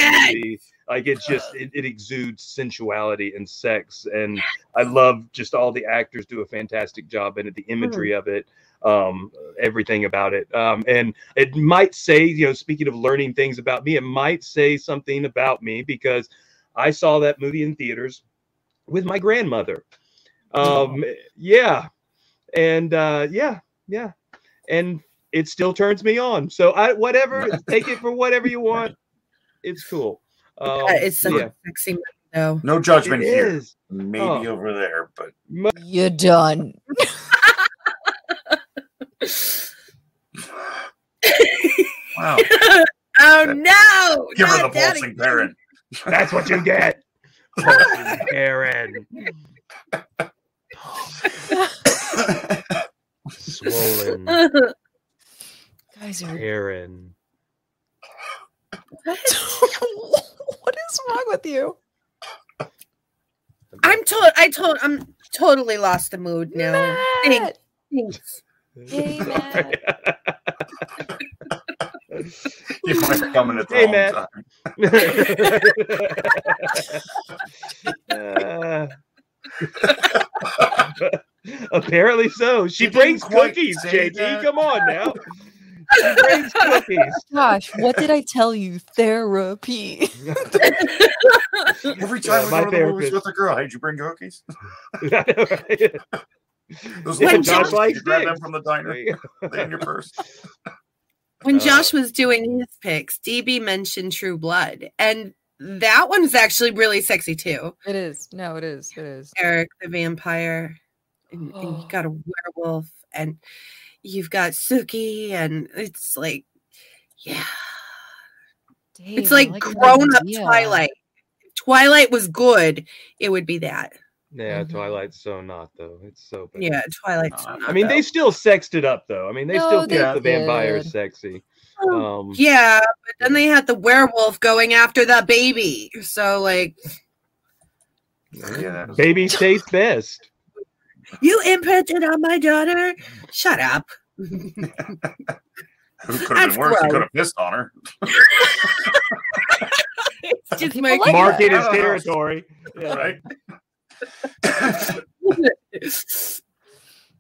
yes! like it. Just it, it exudes sensuality and sex, and yes. I love just all the actors do a fantastic job in it. The imagery mm. of it, um, everything about it, um, and it might say, you know, speaking of learning things about me, it might say something about me because I saw that movie in theaters with my grandmother. Um, oh. Yeah. And uh, yeah, yeah. And it still turns me on. So I, whatever, take it for whatever you want. It's cool. Um, yeah, it's such yeah. a sexy movie though. No judgment it here. Is. Maybe oh. over there, but. You're done. Wow. Oh no. Give her the pulsing parent. That's what you get. Aaron, swollen, guys, are Aaron. What? What is wrong with you? I'm told. I told. I'm totally lost the mood now. Matt. Thanks. Hey, Matt. You might be coming at the hey, wrong Matt. time. uh, apparently so. She brings cookies, J D. That. Come on now. She brings cookies. Gosh, what did I tell you? Therapy. Every time yeah, we go to the movies with a girl, hey, did you bring cookies? Those little jobs, like you grab them from the diner. They're in your purse. When Josh was doing his picks, D B mentioned True Blood, and that one's actually really sexy too. It is. No, it is. It is. Eric the vampire, and, oh. and you got a werewolf, and you've got Suki, and it's like, yeah, Dang, it's like, like grown up Twilight. If Twilight was good, it would be that. Yeah, mm-hmm. Twilight's so not though. It's so bad. Yeah, Twilight's not. I mean, though. They still sexed it up though. I mean, they no, still kept the vampires sexy. Um, yeah, but then they had the werewolf going after the baby. So like, yeah, babies taste best. You imprinted on my daughter. Shut up. Who could have been worse? Who could have pissed on her? It's just my like market is territory, yeah. right?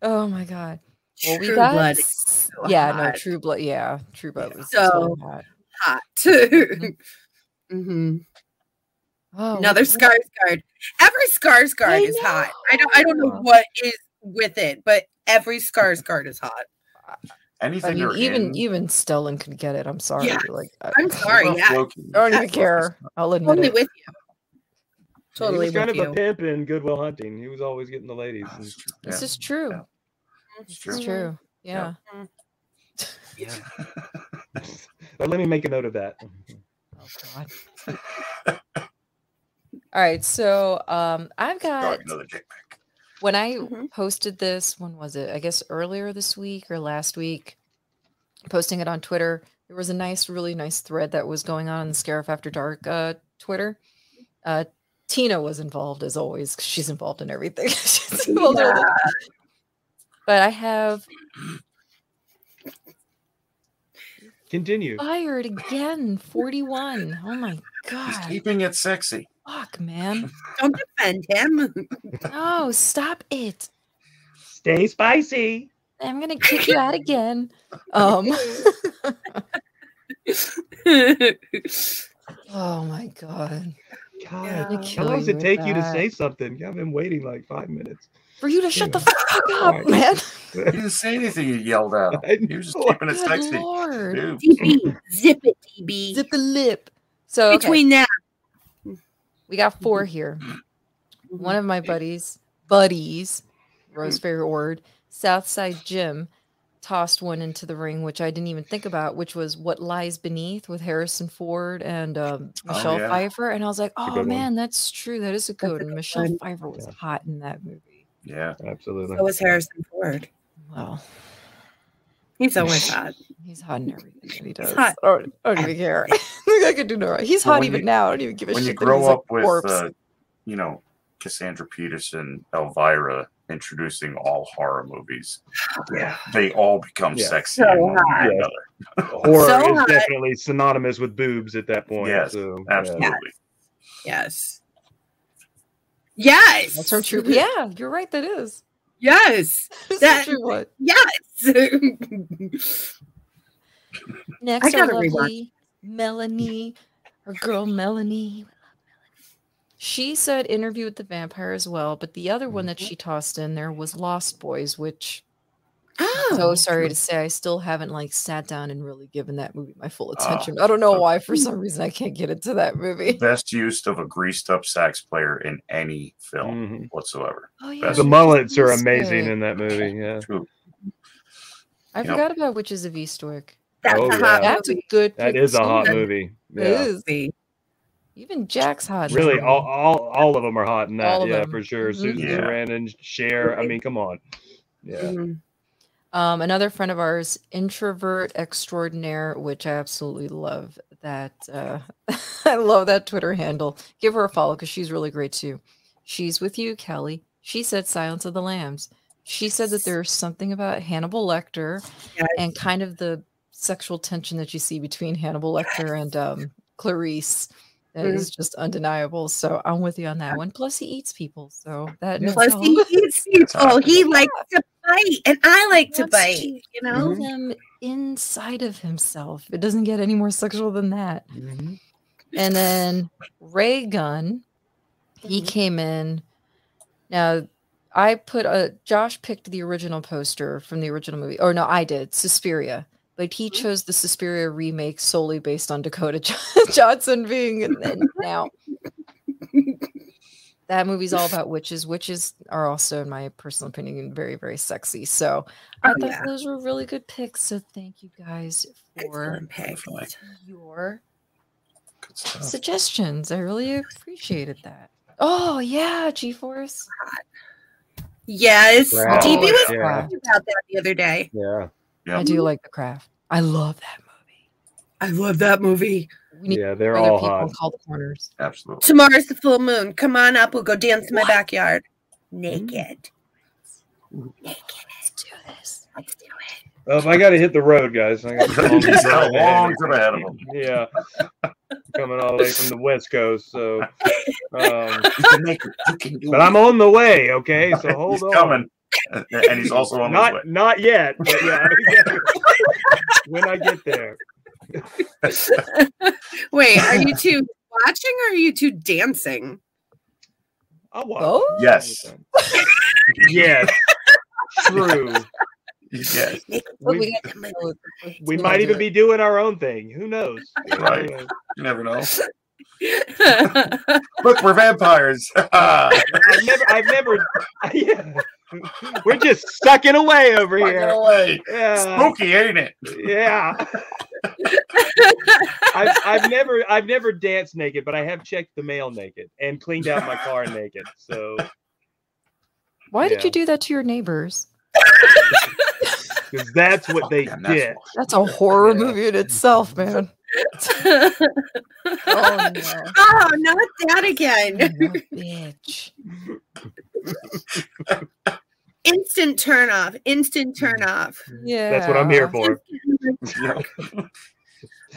Oh my god! Well, we got so yeah, hot. no True Blood, yeah, True Blood was so, so hot. hot. mm-hmm. oh, Another Skarsgård. Every Skarsgård is hot. I don't, I don't know what is with it, but every Skarsgård is hot. Anything, I mean, even in. even Stellan could get it. I'm sorry, yeah. like I, I'm sorry. I, yeah. I don't even care. I'll admit totally it. with you. Totally, he was kind of you. a pimp in Goodwill Hunting. He was always getting the ladies. Oh, this yeah. is true. Yeah. This true. is true. Yeah. yeah. Well, let me make a note of that. Oh God. All right, so um, I've got when I mm-hmm. posted this. When was it? I guess earlier this week or last week. Posting it on Twitter, there was a nice, really nice thread that was going on in the Scarif After Dark uh, Twitter. Uh, Tina was involved as always, because she's involved in everything. She's involved yeah. in everything. But I have Continue. Fired again. forty-one. Oh my god. He's keeping it sexy. Fuck, man. Don't defend him. No, stop it. Stay spicy. I'm gonna kick you out again. Um. Oh my god. God, yeah. How long does it take that. you to say something? I've been waiting like five minutes. For you to shut yeah. the fuck up, right. man. You didn't say anything, you yelled out. You were just oh, keeping it sexy. D B, zip it, D B. Zip the lip. So okay. Between now. We got four here. One of my buddies, buddies, Rose favorite word, Southside Jim, tossed one into the ring, which I didn't even think about, which was What Lies Beneath with Harrison Ford and um, Michelle oh, yeah. Pfeiffer. And I was like, oh, man, one. that's true. That is a good one. Michelle one. Pfeiffer was yeah. hot in that movie. Yeah, absolutely. So was Harrison Ford. Well, he's always hot. He's hot in everything that he does. He's hot. I don't, I don't even care. I could do no right. He's well, hot even you, now. I don't even give a when shit. When you grow up like with, uh, you know, Cassandra Peterson, Elvira introducing all horror movies, yeah. they all become yeah. sexy. So one hot. Another. Yeah. Horror so is hot. Definitely synonymous with boobs at that point. Yes, so, absolutely. Yes. yes. Yes, that's so true. Yeah, you're right. That is yes. That's true. What? Yes. Next, our lovely Melanie, our girl Melanie. She said Interview with the Vampire as well, but the other one that she tossed in there was Lost Boys, which oh, I'm so sorry to say I still haven't like sat down and really given that movie my full attention. Uh, I don't know why. For some reason, I can't get into that movie. Best use of a greased up sax player in any film mm-hmm. whatsoever. Oh, yeah. The mullets are amazing in that movie. Yeah, True. I you forgot know. about Witches of Eastwick. That's oh, a hot. That's movie. a good. That is a hot movie. Yeah. It is. Even Jack's hot. Really, all, all all of them are hot in that. All yeah, for sure. Mm-hmm. Susan yeah. Sarandon, Cher. I mean, come on. Yeah. Mm-hmm. Um, another friend of ours, Introvert Extraordinaire, which I absolutely love that. Uh, I love that Twitter handle. Give her a follow because she's really great too. She's with you, Kelly. She said Silence of the Lambs. She said that there's something about Hannibal Lecter yes. and kind of the sexual tension that you see between Hannibal Lecter and um, Clarice. That mm-hmm. is just undeniable. So I'm with you on that one. Plus he eats people. So that Plus he eats people. He likes to bite. And I like he to bite. To you know mm-hmm. him inside of himself. It doesn't get any more sexual than that. Mm-hmm. And then Ray Gunn, he mm-hmm. came in. Now I put a Josh picked the original poster from the original movie. Or no, I did, Suspiria. But he chose the Suspiria remake solely based on Dakota Johnson being in it now. That movie's all about witches. Witches are also, in my personal opinion, very, very sexy. So I oh, thought yeah. those were really good picks. So thank you guys for your suggestions. I really appreciated that. Oh, yeah, G-Force. Yes. Wow. D B was yeah. talking about that the other day. Yeah. Yep. I do like The Craft. I love that movie. I love that movie. We need yeah, they're all hot. Call the corners. Absolutely. Tomorrow's the full moon. Come on up. We'll go dance in my backyard. Naked. Naked. Let's do this. Let's do it. Um, I got to hit the road, guys. I got a long trip ahead of them. Yeah. Coming all the way from the West Coast. So, um, but I'm on the way, okay? So hold He's on. Coming. And he's also on not, his way. Not yet. But yeah, when I get there. Wait, are you two watching or are you two dancing? I'll watch. Oh. Yes. yes. True. Yes. We, we might even be doing our own thing. Who knows? Right. You never know. Look, we're vampires. I've never. I've never yeah. We're just sucking away over sucking here. Away. Yeah. Spooky, ain't it? Yeah. I've, I've never, I've never danced naked, but I have checked the mail naked and cleaned out my car naked. So, why yeah. did you do that to your neighbors? Because that's what oh, they man, that's did. What that's a horror yeah. movie in itself, man. oh, no. oh, not that again, oh, bitch. Instant turn off. Instant turn off. Yeah, that's what I'm here for.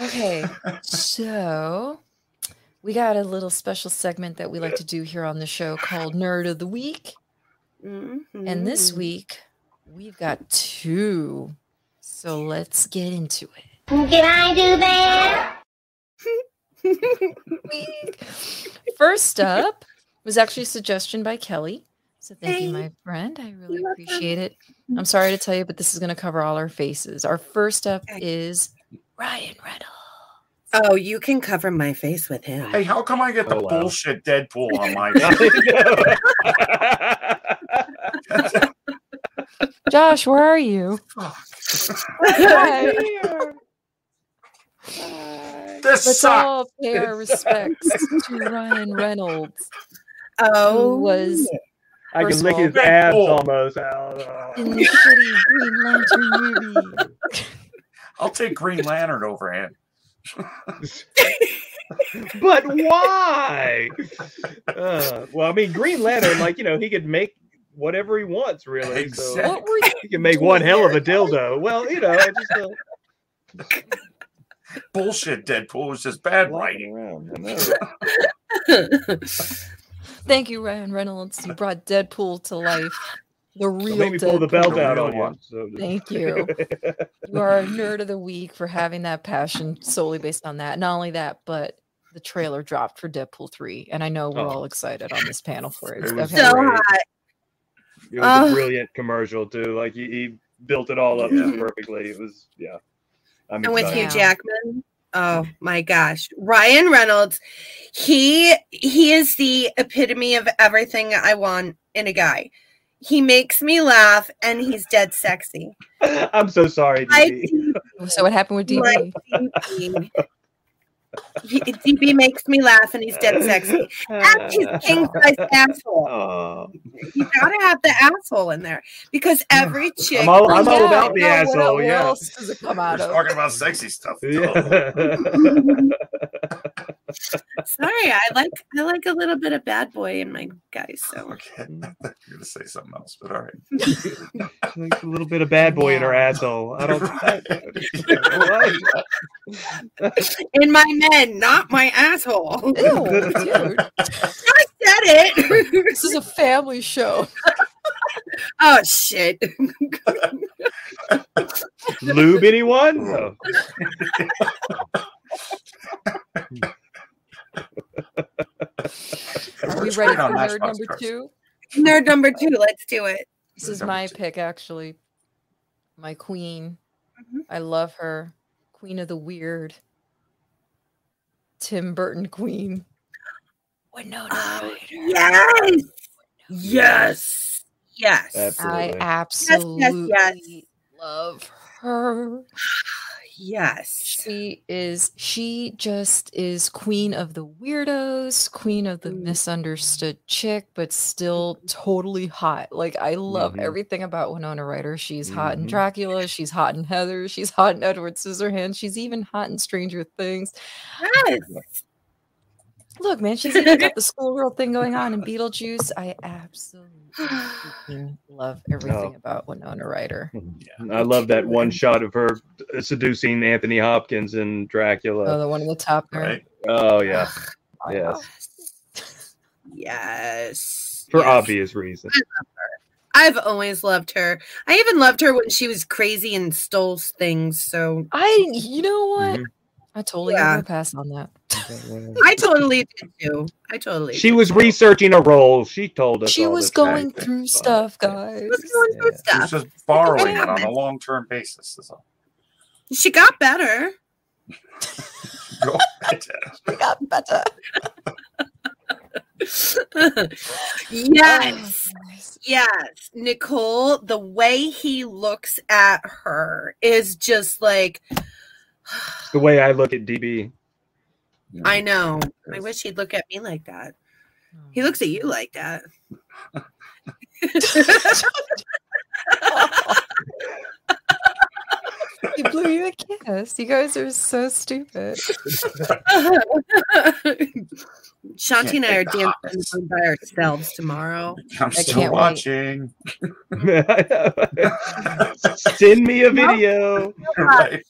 Okay, so we got a little special segment that we like to do here on the show called Nerd of the Week. Mm-hmm. And this week, we've got two. So let's get into it. Can I do that? First up was actually a suggestion by Kelly. So thank hey. you, my friend. I really You're appreciate welcome. it. I'm sorry to tell you, but this is going to cover all our faces. Our first up is Ryan Reynolds. Oh, you can cover my face with him. Hey, how come I get the oh, wow. bullshit Deadpool on my face? Josh, where are you? Hi. Uh, this let's sucks. all pay our respects to Ryan Reynolds. Oh, who was I can lick all, his abs almost out in the shitty Green Lantern movie. I'll take Green Lantern over him. But why? Uh, well, I mean, Green Lantern, like you know, he could make whatever he wants, really. Exactly. So what were you he can make one hell of a dildo. Well, you know, I just. Uh, Bullshit Deadpool was just bad writing. Thank you, Ryan Reynolds. You brought Deadpool to life. The real so maybe Deadpool. Pull the belt out on one. So thank you. You are a nerd of the week for having that passion solely based on that. Not only that, but the trailer dropped for Deadpool three. And I know we're oh. all excited on this panel for it. It was okay. so hot. It was oh. a brilliant commercial, too. Like, he, he built it all up yeah. perfectly. It was, yeah. I'm and excited. With Hugh Jackman, oh my gosh, Ryan Reynolds, he he is the epitome of everything I want in a guy. He makes me laugh, and he's dead sexy. I'm so sorry, D B. So what happened with D B? D B. He, D B makes me laugh, and he's dead sexy. And he's king size asshole. Oh. You gotta have the asshole in there because every chick. I'm all, I'm all yeah, about the no, asshole. What yeah. else does it come out We're of? Talking about sexy stuff. Yeah. Sorry, I like I like a little bit of bad boy in my guys. So okay, you're gonna say something else, but all right. Like a little bit of bad boy yeah. in her asshole. I don't. Right. In my. Men, not my asshole. Ew, dude. I said it. This is a family show. Oh, shit. Lube anyone? No. Are we ready for nerd number two? Nerd number two. Let's do it. This is my pick, actually. My queen. Mm-hmm. I love her. Queen of the weird. Tim Burton queen. Winona Ryder. Uh, yes. Yes. Yes. Absolutely. I absolutely yes, yes, yes. love her. Yes. She is, she just is queen of the weirdos, queen of the mm. misunderstood chick, but still totally hot. Like, I love mm-hmm. everything about Winona Ryder. She's mm-hmm. hot in Dracula. She's hot in Heather. She's hot in Edward Scissorhands. She's even hot in Stranger Things. Yes. Look, man, she's even got the schoolgirl thing going on in Beetlejuice. I absolutely love everything oh. about Winona Ryder. Yeah. I love that one shot of her seducing Anthony Hopkins in Dracula. Oh, the one in the top right. Oh, yeah. Oh, yes. Yes. For yes. obvious reasons. I love her. I've always loved her. I even loved her when she was crazy and stole things. So I, you know what? Mm-hmm. I totally yeah. didn't pass on that. I totally did too. I totally. She did. was researching a role. She told us. She was going thing. through stuff, guys. She was going yeah. through stuff. She was just borrowing it on a long-term basis. Is all. She got better. She got better. She got better. Yes. Yes. Nicole, the way he looks at her is just like. The way I look at D B. I know. I wish he'd look at me like that. He looks at you like that. He blew you a kiss. You guys are so stupid. Shanti and I are dancing by ourselves tomorrow. I'm still watching. Send me a video. Right.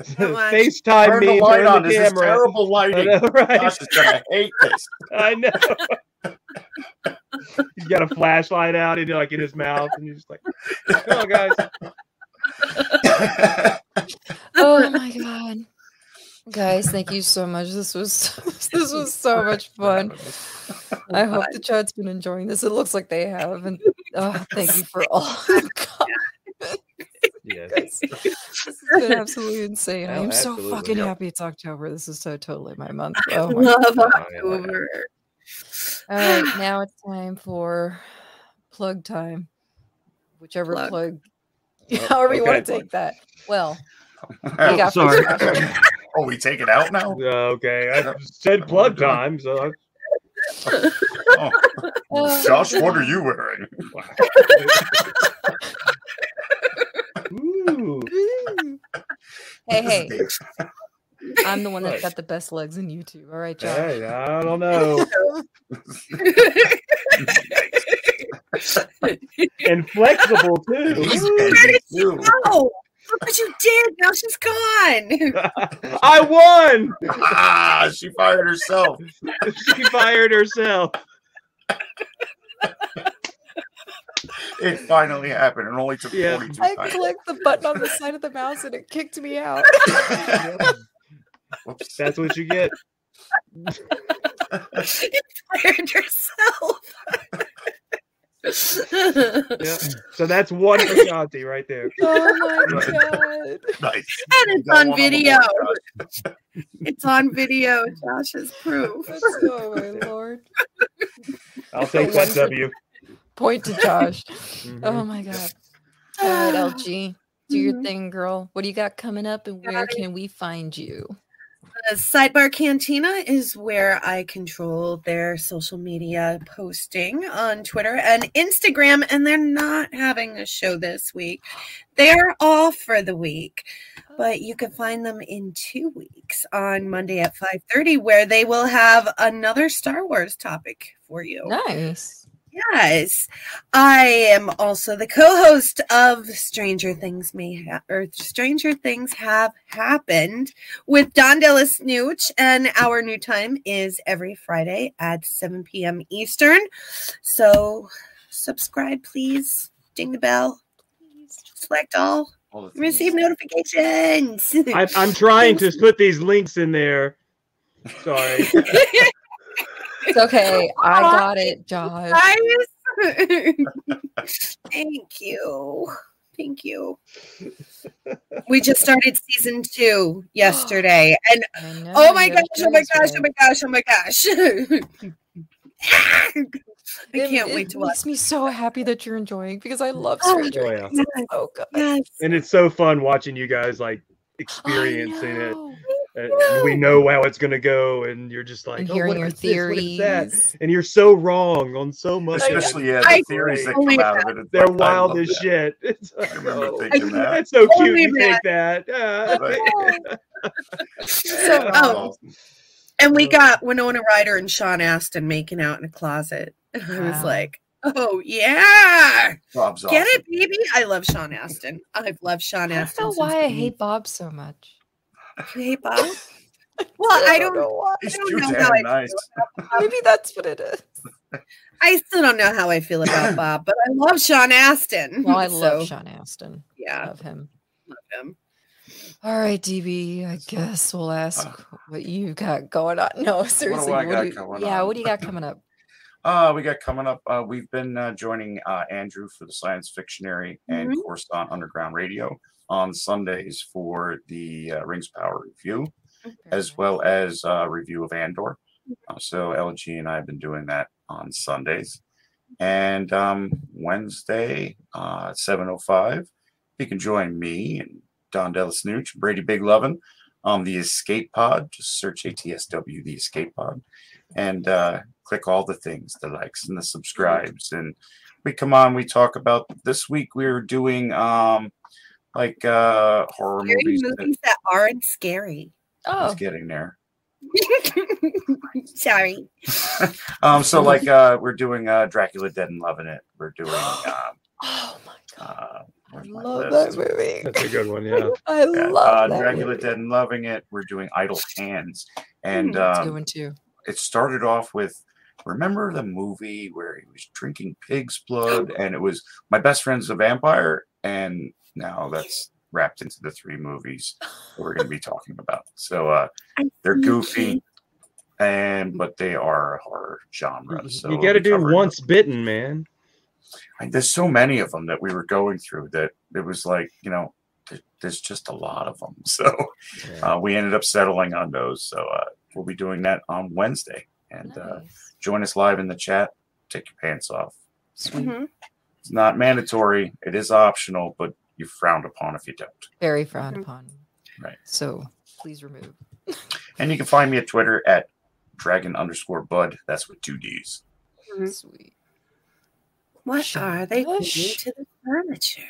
FaceTime turn me. The light turn on. The this camera. Is terrible lighting. I know, right? Josh is gonna hate this. I know. He's got a flashlight out, and like in his mouth, and he's just like, "Come on, guys." Oh my god, guys! Thank you so much. This was this was so much fun. I hope the chat's been enjoying this. It looks like they have, and oh, thank you for all. God. Yes. This has been absolutely insane. Oh, I am absolutely. so fucking yep. happy it's October. This is so totally my month. Oh, my I love God. October. All right, now it's time for plug time. Whichever plug, plug. Oh, however okay. you want to take that. Well, oh, we got sorry. Oh, we take it out now? Uh, okay, I said plug time, so. I... Oh. Oh. Josh, what are you wearing? Ooh. Hey, hey. I'm the one that's got the best legs in YouTube. All right, Josh. Hey, I don't know. And flexible, too. Where did you go? Look what you did. Now she's gone. I won. Ah, she fired herself. She fired herself. It finally happened. It only took yeah. forty-two I times. I clicked the button on the side of the mouse and it kicked me out. Whoops. That's what you get. You fired yourself. Yeah. So that's one for Shanti right there. Oh my god. Nice. And it's on video. It's on video. Josh is proof. Oh my lord. I'll take one W. Point to Josh. Mm-hmm. Oh my god. All right, L G. Do your mm-hmm. thing, girl. What do you got coming up and where can we find you? Uh, Sidebar Cantina is where I control their social media posting on Twitter and Instagram, and they're not having a show this week. They're off for the week, but you can find them in two weeks on Monday at five thirty, where they will have another Star Wars topic for you. Nice. Yes, I am also the co-host of Stranger Things May ha- or Stranger Things Have Happened with Don Della Snooch, and our new time is every Friday at seven p.m. Eastern. So subscribe, please. Ding the bell. Select all. all Receive notifications. I, I'm trying to put these links in there. Sorry. It's okay. I got it, Josh. Thank you. Thank you. We just started season two yesterday. And oh my gosh, oh my gosh, oh my gosh, oh my gosh, oh my gosh. I can't it, wait to watch. It makes me so happy that you're enjoying because I love Stranger Things. Oh, yeah. Oh god. Yes. And it's so fun watching you guys like experiencing it. And we know how it's going to go, and you're just like, and hearing oh, what your theories, that? And you're so wrong on so much. Especially yeah, the I theories that come out of it—they're like, wild as that. Shit. It's, I remember oh, thinking I, that. That's so totally cute. You think that? Uh, oh. So, oh. And we got Winona Ryder and Sean Astin making out in a closet. Wow. I was like, oh yeah, Bob's get awesome. It, baby. I love Sean Astin. I've loved Sean Astin. I don't know why I hate Bob so much. You hate Bob? Well, I don't, I don't know, I don't know how nice. I feel about Bob. Maybe that's what it is. I still don't know how I feel about Bob, but I love Sean Astin. Well, I so, love Sean Astin. Yeah. Love him. Love him. All right, D B, I guess we'll ask uh, what you got going on. No, seriously. What do I what got do you, going yeah, on? What do you got coming up? Uh, we got coming up, uh, we've been uh, joining uh, Andrew for the Science Fictionary and mm-hmm. Coruscant Underground Radio on Sundays for the uh, Rings Power review, okay. as well as a uh, review of Andor. Uh, so L G and I have been doing that on Sundays. And um, Wednesday uh, at seven oh five, you can join me and Don Della Snooch, Brady Big Lovin' on the Escape Pod. Just search A T S W, the Escape Pod, and uh, click all the things, the likes and the subscribes. And we come on, we talk about, this week we're doing... Um, Like uh, horror scary movies, movies that, that aren't scary. Oh, I was getting there. Sorry. um, so like uh, we're doing uh, Dracula Dead and Loving It. We're doing. Um, oh my god. Uh, I love list. that movie. That's a good one, yeah. I yeah. love uh, that Dracula movie. Dead and Loving It. We're doing Idle Hands. And mm, um, doing too. It started off with, remember the movie where he was drinking pig's blood? And it was My Best Friend's a Vampire. And now that's wrapped into the three movies that we're going to be talking about. So uh, they're goofy. And but they are horror genre. So you got to do Once them. Bitten, man. And there's so many of them that we were going through that it was like, you know, th- there's just a lot of them. So yeah. uh, we ended up settling on those. So uh, we'll be doing that on Wednesday. And nice. uh, join us live in the chat. Take your pants off. Mm-hmm. It's not mandatory. It is optional, but you're frowned upon if you don't. Very frowned mm-hmm. upon. Right. So please remove. And you can find me at Twitter at Dragon underscore Bud. That's with two D's. Mm-hmm. Sweet. What are they doing to the furniture?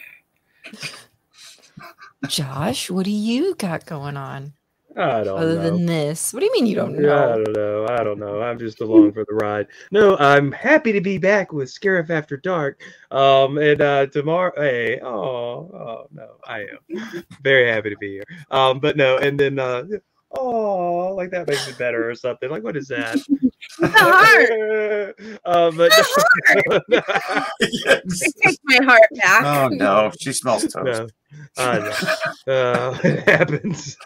Josh, what do you got going on? I don't Other know. Other than this. What do you mean you don't know? I don't know. I don't know. I'm just along for the ride. No, I'm happy to be back with Scarif After Dark. Um, and uh, tomorrow, hey, oh, oh, no, I am very happy to be here. Um, but no, and then, uh, oh, like that makes it better or something. Like, what is that? The heart. uh, but the no, heart. No, yes. I take my heart back. Oh no, she smells toast. No. Uh, no. Uh, it happens.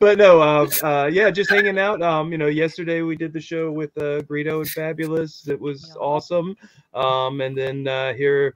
But no, uh, uh, yeah, just hanging out. Um, you know, yesterday we did the show with uh, Greedo and Fabulous. It was yeah. awesome. Um, and then uh, here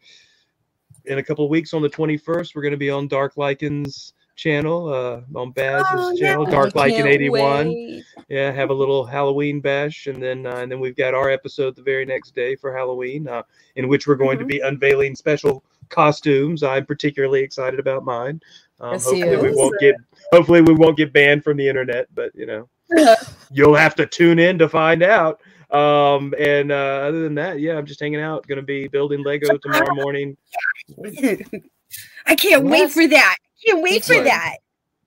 in a couple of weeks on the twenty-first, we're going to be on Dark Lycan's channel, uh, on Baz's oh, channel, no, Dark Lycan eighty-one. Wait. Yeah, have a little Halloween bash, and then uh, and then we've got our episode the very next day for Halloween, uh, in which we're going mm-hmm. to be unveiling special costumes. I'm particularly excited about mine. Um, hopefully we won't get hopefully we won't get banned from the internet, but you know, you'll have to tune in to find out. Um, and uh, other than that, yeah, I'm just hanging out. Going to be building Lego tomorrow morning. I can't yes. wait for that. Can't wait for that.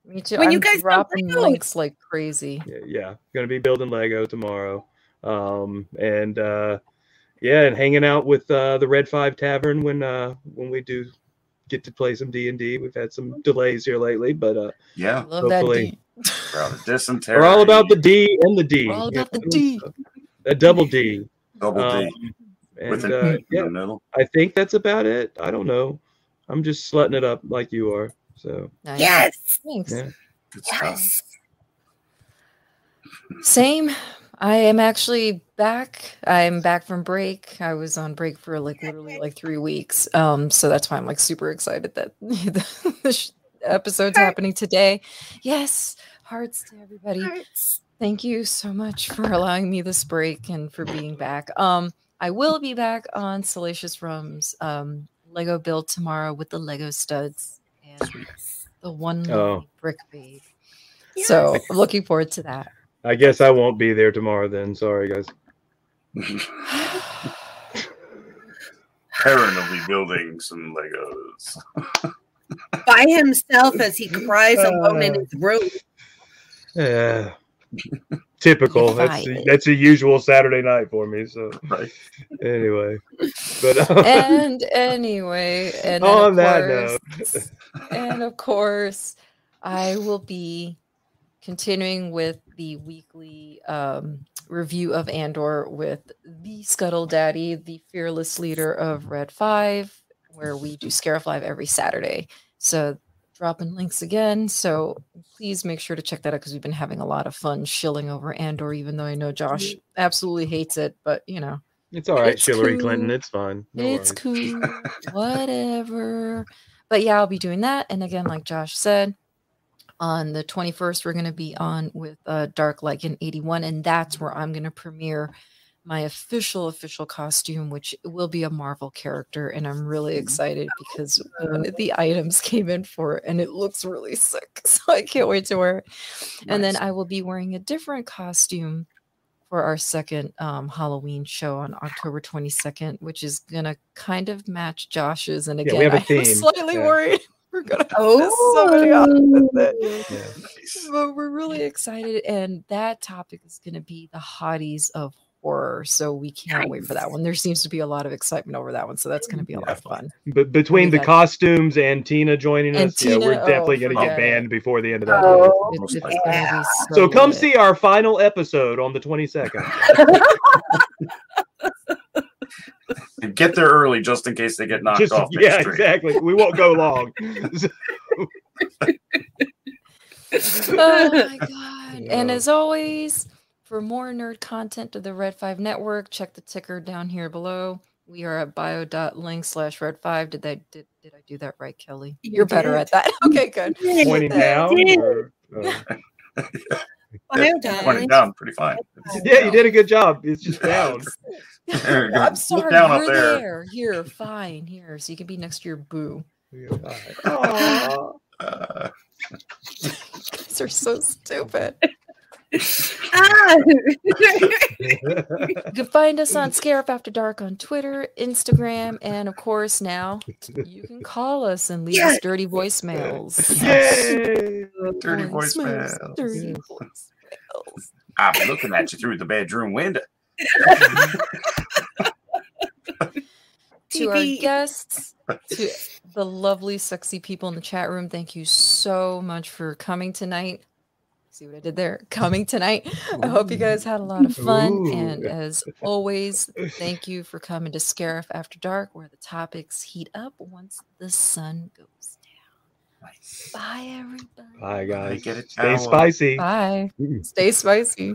Me too. When I'm you guys dropping links like crazy. Yeah, yeah, gonna be building Lego tomorrow, um, and uh, yeah, and hanging out with uh, the Red Five Tavern when uh, when we do get to play some D and D. We've had some delays here lately, but uh, yeah, love hopefully that D. We're, all dysentery. We're all about the D and the D. We're all about the D. A double D. Double um, D. And with an uh, yeah, in the middle. I think that's about it. I don't know. I'm just slutting it up like you are. So nice. Yes, thanks. Yeah. Yes. Same. I am actually back. I'm back from break. I was on break for like literally like three weeks. Um, so that's why I'm like super excited that the, the episode's Heart. happening today. Yes, hearts to everybody. Hearts. Thank you so much for allowing me this break and for being back. Um, I will be back on Salacious Rum's um Lego build tomorrow with the Lego studs. The one oh. brick babe. Yes. So I'm looking forward to that. I guess I won't be there tomorrow then. Sorry, guys. Paranoidly building some Legos. By himself as he cries uh, alone in his room. Yeah. Typical. That's a, that's a usual Saturday night for me. So right. anyway, but um, and anyway, and on that course, note, and of course, I will be continuing with the weekly um, review of Andor with the Scuttle Daddy, the fearless leader of Red Five, where we do Scarif Live every Saturday. So. Dropping links again, so please make sure to check that out because we've been having a lot of fun shilling over Andor, even though I know Josh absolutely hates it, but you know. It's all right, it's Hillary cool. Clinton, it's fine. No it's worries. Cool, whatever. But yeah, I'll be doing that. And again, like Josh said, on the twenty-first, we're going to be on with uh, Dark Lycan eighty-one, and that's where I'm going to premiere my official, official costume, which will be a Marvel character. And I'm really excited because one of the items came in for it and it looks really sick. So I can't wait to wear it. Nice. And then I will be wearing a different costume for our second um, Halloween show on October twenty-second, which is going to kind of match Josh's. And again, yeah, I am slightly yeah. worried we're going to oh. miss somebody on with it. Yeah. But we're really excited. And that topic is going to be the hotties of horror, so we can't nice. wait for that one. There seems to be a lot of excitement over that one, so that's going to be a lot of fun. But between the costumes and Tina joining and us, Tina, yeah, we're oh, definitely going to get banned before the end of that. Oh, it's, it's yeah. so, so come see our final episode on the twenty-second. Get there early just in case they get knocked just, off. Yeah, street. Exactly. We won't go long. So. Oh my god! Yeah. And as always, for more nerd content to the Red Five Network, check the ticker down here below. We are at bio dot link slash red five. Did I did did I do that right, Kelly? You You're did. better at that. Okay, good. Pointing down. Or, uh, yeah, pointing down, pretty fine. Yeah, you did a good job. It's just down. There you go. I'm sorry. Look down up there. there. Here, fine. Here, so you can be next to your boo. Oh. Uh, you guys are so stupid. Ah. You can find us on Scarif After Dark on Twitter, Instagram, and of course now you can call us and leave yes. us dirty voicemails. Yay! Dirty voicemails. voicemails. Dirty yes. voicemails. I'm looking at you through the bedroom window. To our guests, to the lovely, sexy people in the chat room, thank you so much for coming tonight. See what I did there? Coming tonight. Ooh. I hope you guys had a lot of fun. Ooh. And as always, thank you for coming to Scarif After Dark, where the topics heat up once the sun goes down. Nice. Bye, everybody. Bye, guys. Get it Stay spicy. Bye. Mm. Stay spicy.